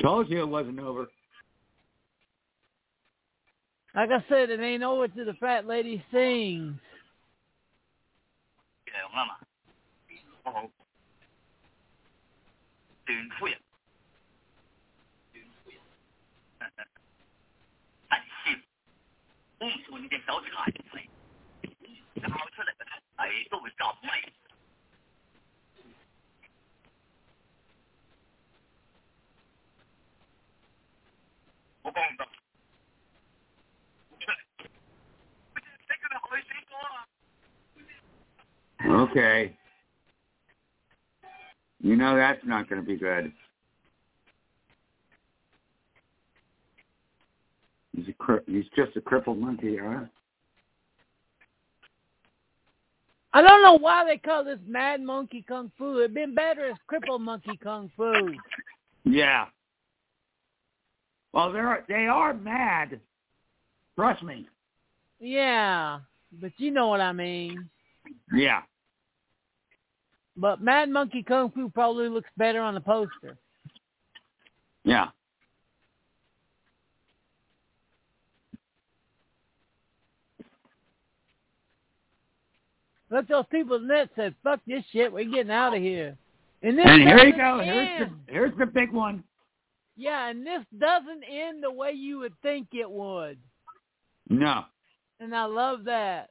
Told you it wasn't over. Like I said, it ain't over till the fat lady sings. Okay. You know that's not going to be good. He's, a cri- he's just a crippled monkey, huh? I don't know why they call this Mad Monkey Kung Fu. It'd been better as Crippled Monkey Kung Fu. Yeah. Well, they're they are mad. Trust me. Yeah, but you know what I mean. Yeah. But Mad Monkey Kung Fu probably looks better on the poster. Yeah. Let those people in that say, fuck this shit, we're getting out of here. And, this and here you go. Here's the, here's the big one. Yeah, and this doesn't end the way you would think it would. No. And I love that.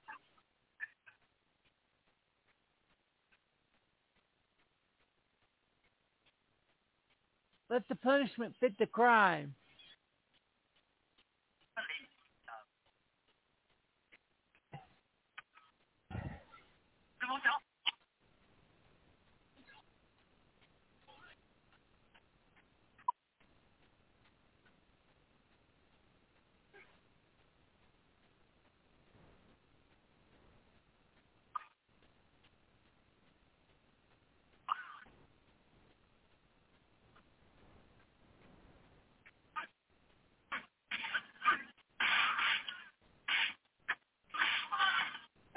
Let the punishment fit the crime.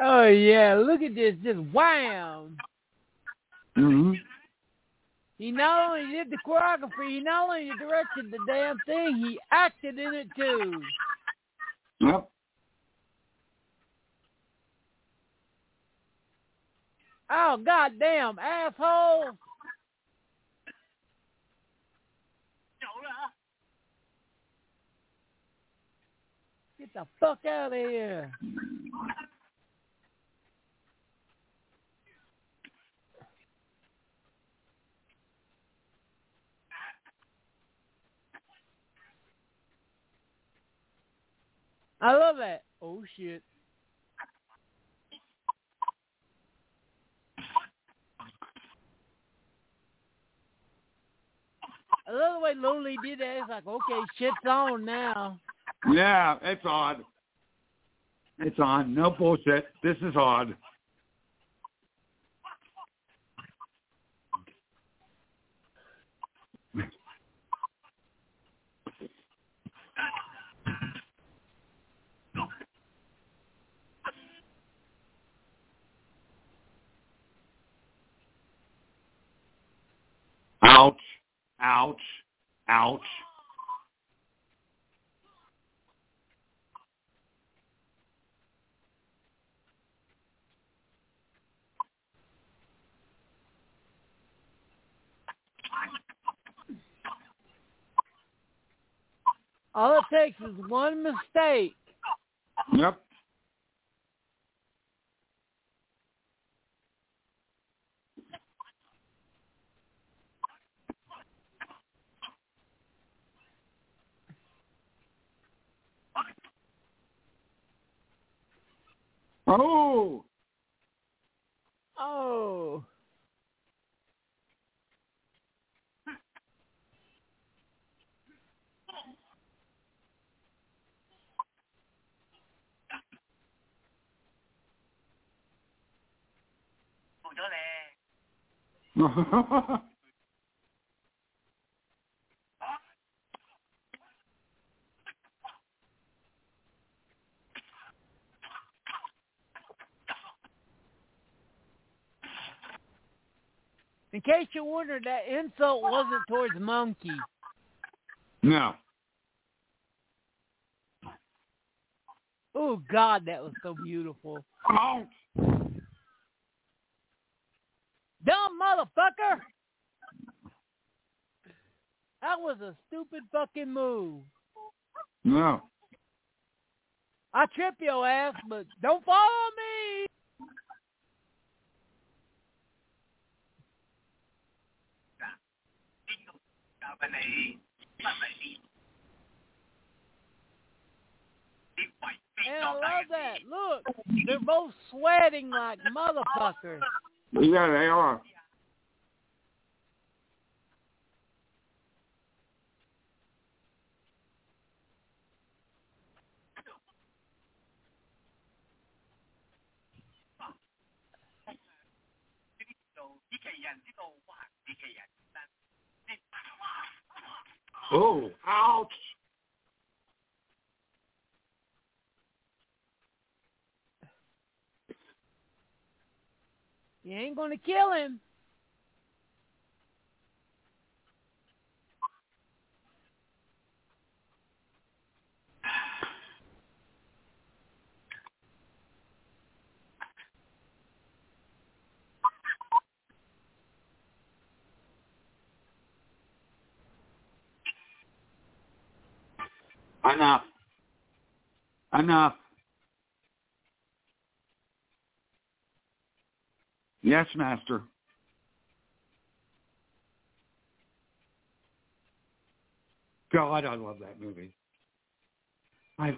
Oh, yeah, look at this, just wham. Mm-hmm. He not only did the choreography, he not only directed the damn thing, he acted in it, too. Yep. Oh, goddamn, asshole. Get the fuck out of here. I love that. Oh, shit. I love the way Loli did that. It's like, okay, shit's on now. Yeah, it's on. It's on. No bullshit. This is on. Ouch, ouch, ouch. All it takes is one mistake. Yep. Oh! Oh! In case you wondered, that insult wasn't towards Monkey. No. Oh, God, that was so beautiful. Oh. Dumb motherfucker! That was a stupid fucking move. No. I trip your ass, but don't follow me! And I love that. Look, they're both sweating like motherfuckers. Yeah, they are. Oh, ouch. You ain't gonna kill him. Enough. Enough. Yes, Master. God, I love that movie. I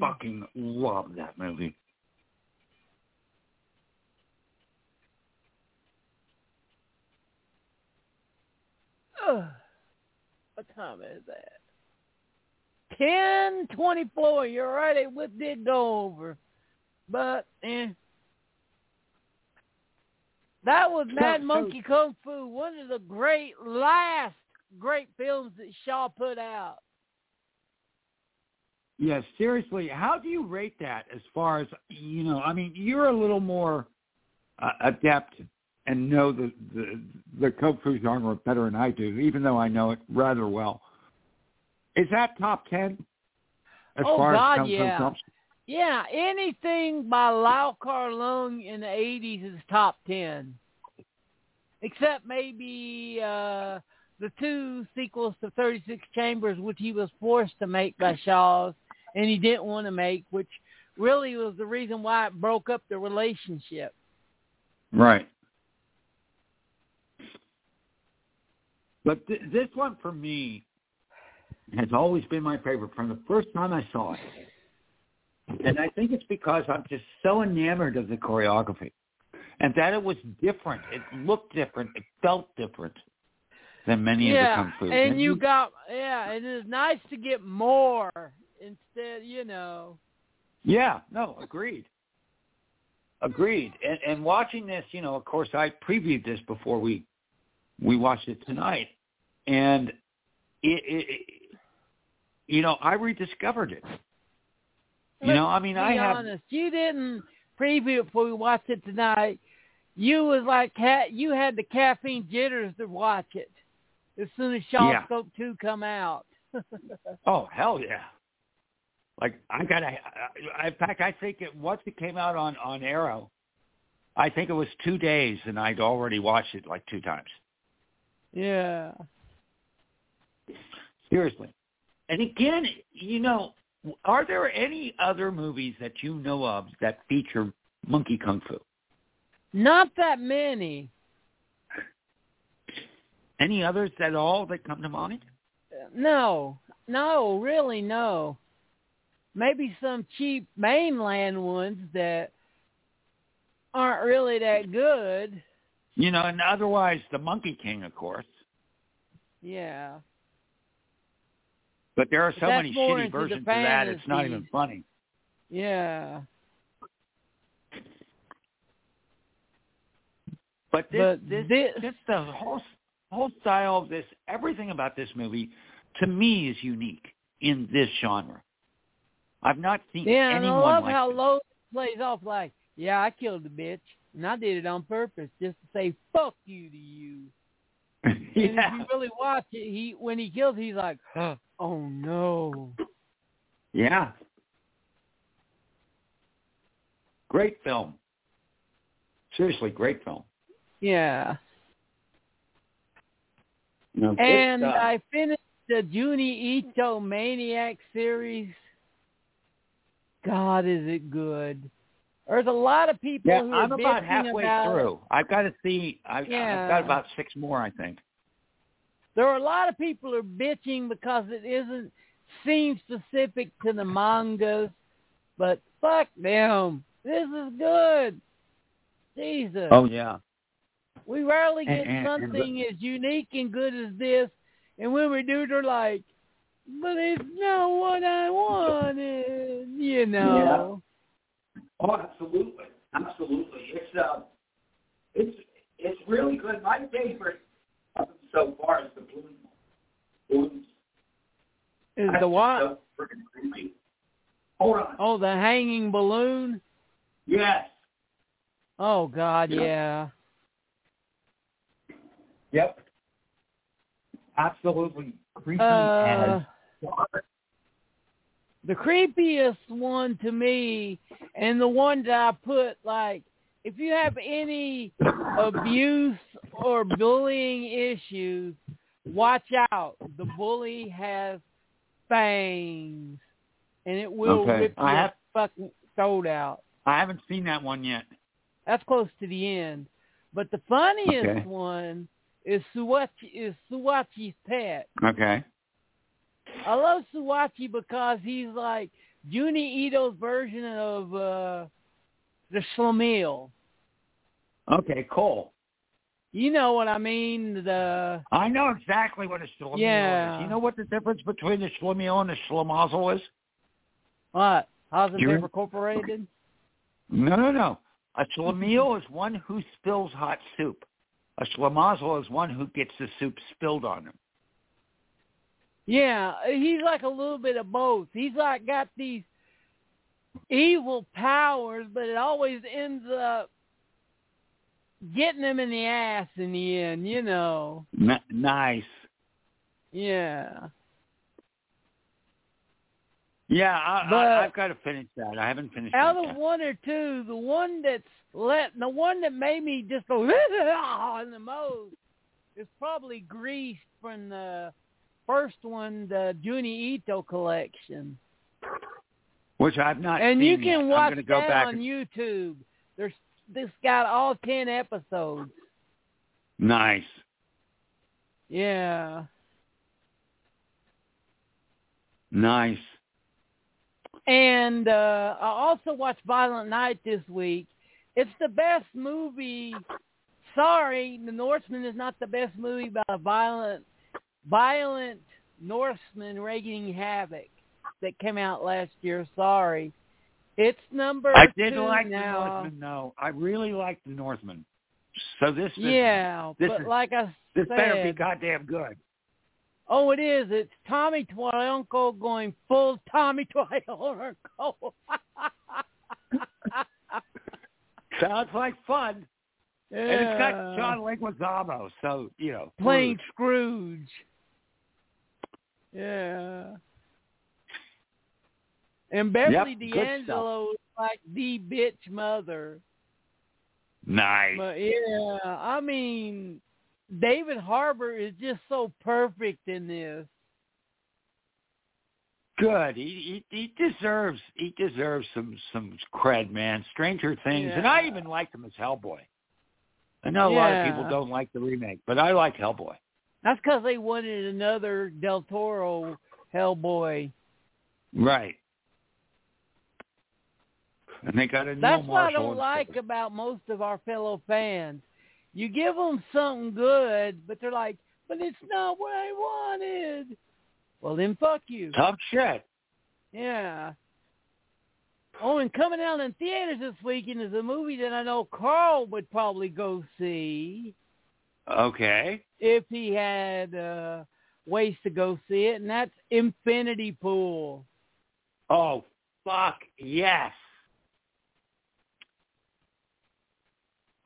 fucking love that movie. Ugh. What time is that? ten twenty-four. You're right. It was, did go over. But, eh. That was Mad Monkey Kung Fu, one of the great last great films that Shaw put out. Yeah, seriously, how do you rate that as far as, you know, I mean, you're a little more uh, adept and know the, the the Kung Fu genre better than I do, even though I know it rather well. Is that top ten? As oh, far God, as Kung yeah. Fu comes? Yeah, anything by Lau Kar-leung in the eighties is top ten. Except maybe uh, the two sequels to thirty-six Chambers, which he was forced to make by Shaw, and he didn't want to make, which really was the reason why it broke up the relationship. Right. But th- this one, for me, has always been my favorite from the first time I saw it. And I think it's because I'm just so enamored of the choreography and that it was different. It looked different. It felt different than many yeah, of the Kung Fu. And you got, yeah, and it's nice to get more instead, you know. Yeah, no, agreed. Agreed. And, and watching this, you know, of course, I previewed this before we we watched it tonight. And, it, it you know, I rediscovered it. You know, I mean, I have. Honest, you didn't preview it before we watched it tonight. You was like, you had the caffeine jitters to watch it as soon as Shaw Scope two come out. Oh hell yeah! Like I got a. In fact, I think it once it came out on on Arrow, I think it was two days, and I'd already watched it like two times. Yeah. Seriously, and again, you know. Are there any other movies that you know of that feature Monkey Kung Fu? Not that many. Any others at all that come to mind? No. No, really no. Maybe some cheap mainland ones that aren't really that good. You know, and otherwise the Monkey King, of course. Yeah. But there are so many shitty versions of that, it's not even funny. Yeah. But this, but this, this, this the whole whole style of this, everything about this movie, to me, is unique in this genre. I've not seen yeah, anyone like Yeah, I love like how this. Lowe plays off like, yeah, I killed the bitch, and I did it on purpose just to say fuck you to you. Yeah. And if you really watch it, he when he kills, he's like, oh, no. Yeah. Great film. Seriously, great film. Yeah. No, and good stuff. I finished the Juni Ito Maniac series. God, is it good. There's a lot of people yeah, who are I'm about halfway about, through. I've got to see. I've, yeah. I've got about six more, I think. There are a lot of people who are bitching because it isn't scene specific to the mangas, but fuck them. This is good. Jesus. Oh, yeah. We rarely get and, and, something and, as unique and good as this, and when we do, they're like, but it's not what I wanted, you know. Yeah. Oh, absolutely, absolutely. It's uh, it's it's really good. My favorite so far is the balloon. Is the what? So Hold on. Oh, the hanging balloon. Yes. Oh God, yep. yeah. Yep. Absolutely creepy uh, as. The creepiest one to me, and the one that I put, like, if you have any abuse or bullying issues, watch out. The bully has fangs, and it will okay. rip your have, fucking throat out. I haven't seen that one yet. That's close to the end. But the funniest okay. one is Suwachi, is Suwachi's pet. Okay. I love Suwachi because he's like Juni Ito's version of uh, the Schlemiel. Okay, cool. You know what I mean? The I know exactly what a Schlemiel yeah. is. You know what the difference between the Schlemiel and the Schlemazel is? What? How's it You're... incorporated? No, no, no. A Schlemiel is one who spills hot soup. A Schlemazel is one who gets the soup spilled on him. Yeah, he's like a little bit of both. He's like got these evil powers, but it always ends up getting him in the ass in the end, you know. N- nice. Yeah. Yeah, I, but I, I've got to finish that. I haven't finished out that Out of yet. one or two, the one that's let, the one that made me just go in the most is probably Grease from the first one, the Juni Ito collection, which I've not. And seen you can yet. watch that go back on and... YouTube. There's this got all ten episodes. Nice. Yeah. Nice. And uh, I also watched Violent Night this week. It's the best movie. Sorry, The Northman is not the best movie about a violent, violent Northman wreaking havoc that came out last year. Sorry. It's number I did two like now. The Northman, though. I really liked The Northman. So this is... Yeah, this but is, like I this said... This better be goddamn good. Oh, it is. It's Tommy Tuolanko going full Tommy Tuolanko. Sounds like fun. Yeah. And it's got John Leguizamo, so, you know. Playing Scrooge. Yeah. And Beverly yep, D'Angelo is like the bitch mother. Nice. But yeah, I mean... David Harbour is just so perfect in this. Good. He he, he deserves he deserves some, some cred, man. Stranger Things, yeah. and I even liked him as Hellboy. I know yeah. a lot of people don't like the remake, but I like Hellboy. That's because they wanted another Del Toro Hellboy, right? And they got a. That's Neil what I don't like it. about most of our fellow fans. You give them something good, but they're like, but it's not what I wanted. Well, then fuck you. Tough shit. Yeah. Oh, and coming out in theaters this weekend is a movie that I know Carl would probably go see. Okay. If he had uh, ways to go see it, and that's Infinity Pool. Oh, fuck yes.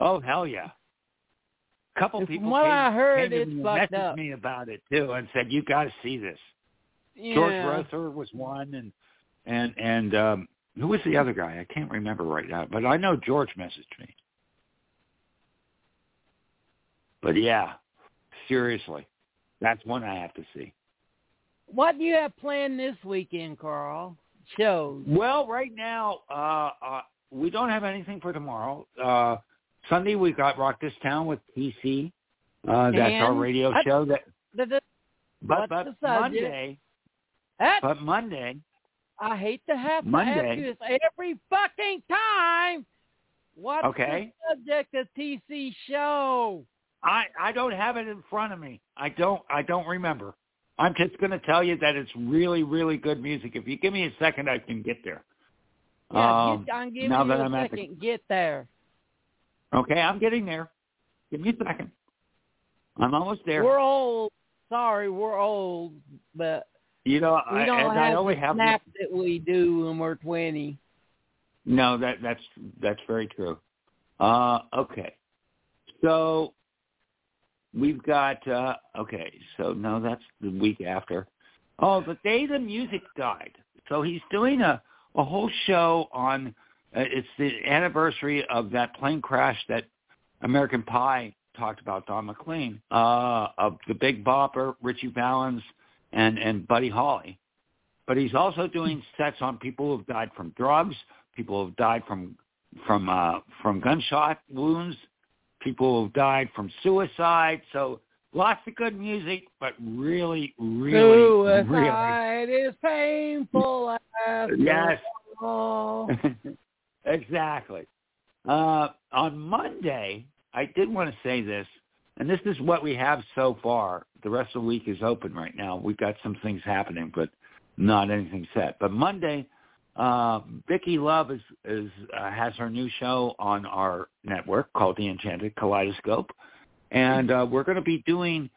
Oh, hell yeah. Couple people from what came, I heard, came it's fucked up. Me about it too, and said you got to see this. Yeah. George Rother was one, and and and um, who was the other guy? I can't remember right now, but I know George messaged me. But yeah, seriously, that's one I have to see. What do you have planned this weekend, Carl? Shows. Well, right now uh, uh, we don't have anything for tomorrow. Uh, Sunday, we got Rock This Town with T C. Uh, that's and our radio I, show. That, the, the, but but Monday, that's, but Monday. I hate to have Monday, to ask you this every fucking time. What's okay. the subject of T C show? I, I don't have it in front of me. I don't I don't remember. I'm just going to tell you that it's really, really good music. If you give me a second, I can get there. Yeah, um, I'm giving now you that a I'm second. The, get there. Okay, I'm getting there. Give me a second. I'm almost there. We're old. Sorry, we're old, but you know, we don't I, and have I only the have snaps this... that we do when we're twenty. No, that that's that's very true. Uh, okay, so we've got uh, okay. So no, that's the week after. Oh, the day the music died. So he's doing a a whole show on. Uh, it's the anniversary of that plane crash that American Pie talked about, Don McLean, uh, of the Big Bopper, Richie Valens, and, and Buddy Holly. But he's also doing sets on people who have died from drugs, people who have died from from uh, from gunshot wounds, people who have died from suicide. So lots of good music, but really, really, suicide. really It is painful. Yes. Exactly. Uh, on Monday, I did want to say this, and this is what we have so far. The rest of the week is open right now. We've got some things happening, but not anything set. But Monday, uh, Vicki Love is, is uh, has her new show on our network called The Enchanted Kaleidoscope, and uh, we're going to be doing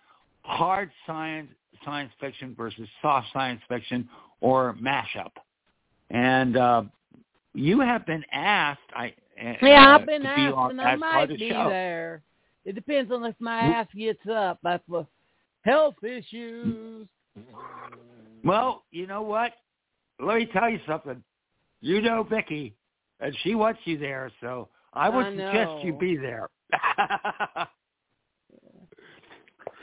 hard science science fiction versus soft science fiction, or mashup. And uh, you have been asked. I yeah, uh, I've been asked, on, and I might be show. there. It depends on if my ass gets up. That's for health issues. Well, you know what? Let me tell you something. You know Vicki, and she wants you there, so I would I suggest you be there.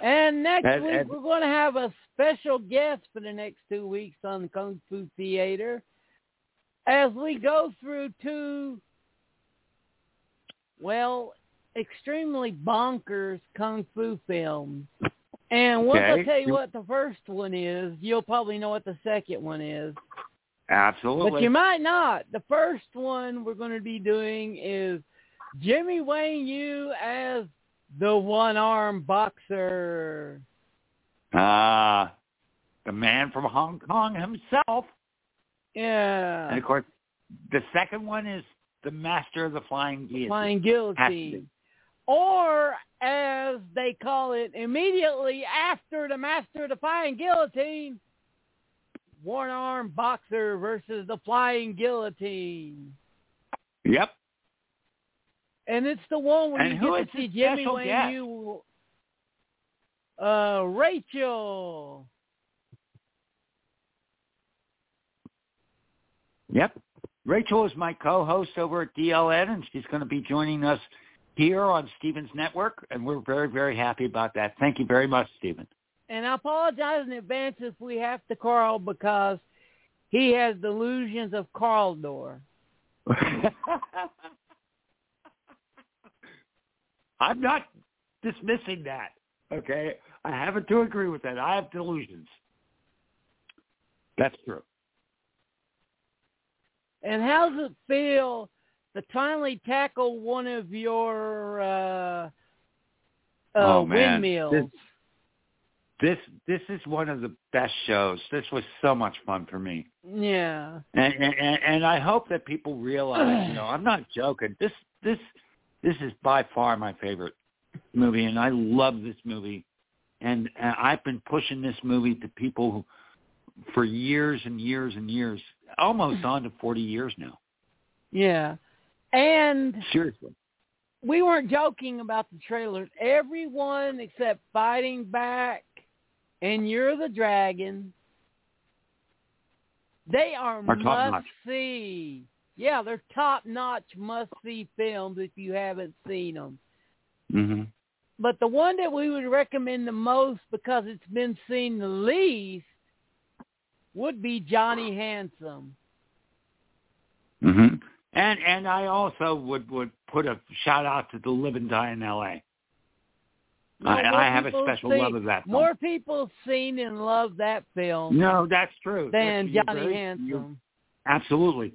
And next and, week, and, we're going to have a special guest for the next two weeks on the Kung Fu Theater as we go through two, well, extremely bonkers Kung Fu films. And once okay. I tell you what the first one is, you'll probably know what the second one is. Absolutely. But you might not. The first one we're going to be doing is Jimmy Wang Yu as the one-armed boxer. Ah, uh, the man from Hong Kong himself. Yeah. And, of course, the second one is the master of the flying guillotine. Flying guillotine. Or, as they call it, immediately after the master of the flying guillotine, one-armed boxer versus the flying guillotine. Yep. And it's the one where and you get to see Jimmy Wang Yu, uh, Rachel. Yep. Rachel is my co-host over at D L N, and she's going to be joining us here on Stephen's Network, and we're very, very happy about that. Thank you very much, Stephen. And I apologize in advance if we have to Carl, because he has delusions of Carldor. I'm not dismissing that, okay? I happen to agree with that. I have delusions. That's true. And how does it feel to finally tackle one of your uh, uh, oh, windmills? This, this this is one of the best shows. This was so much fun for me. Yeah. And and, and I hope that people realize, you know, I'm not joking. This this. This is by far my favorite movie, and I love this movie. And, and I've been pushing this movie to people who, for years and years and years, almost on to forty years now. Yeah. And seriously, we weren't joking about the trailers. Everyone except Fighting Back and Year of the Dragon, they are, are must-see. Yeah, they're top-notch, must-see films if you haven't seen them. Mm-hmm. But the one that we would recommend the most, because it's been seen the least, would be Johnny Handsome. Mm-hmm. And and I also would, would put a shout-out to The Live and Die in L A. No, I, I have a special see, love of that film. More people seen and loved that film. No, that's true. Than that's, Johnny Handsome. Absolutely.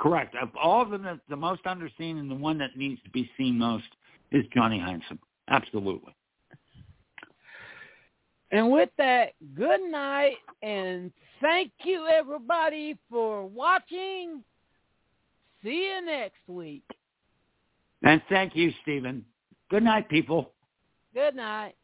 Correct. Of all of them, the, the most underseen and the one that needs to be seen most is Johnny Handsome. Absolutely. And with that, good night, and thank you, everybody, for watching. See you next week. And thank you, Stephen. Good night, people. Good night.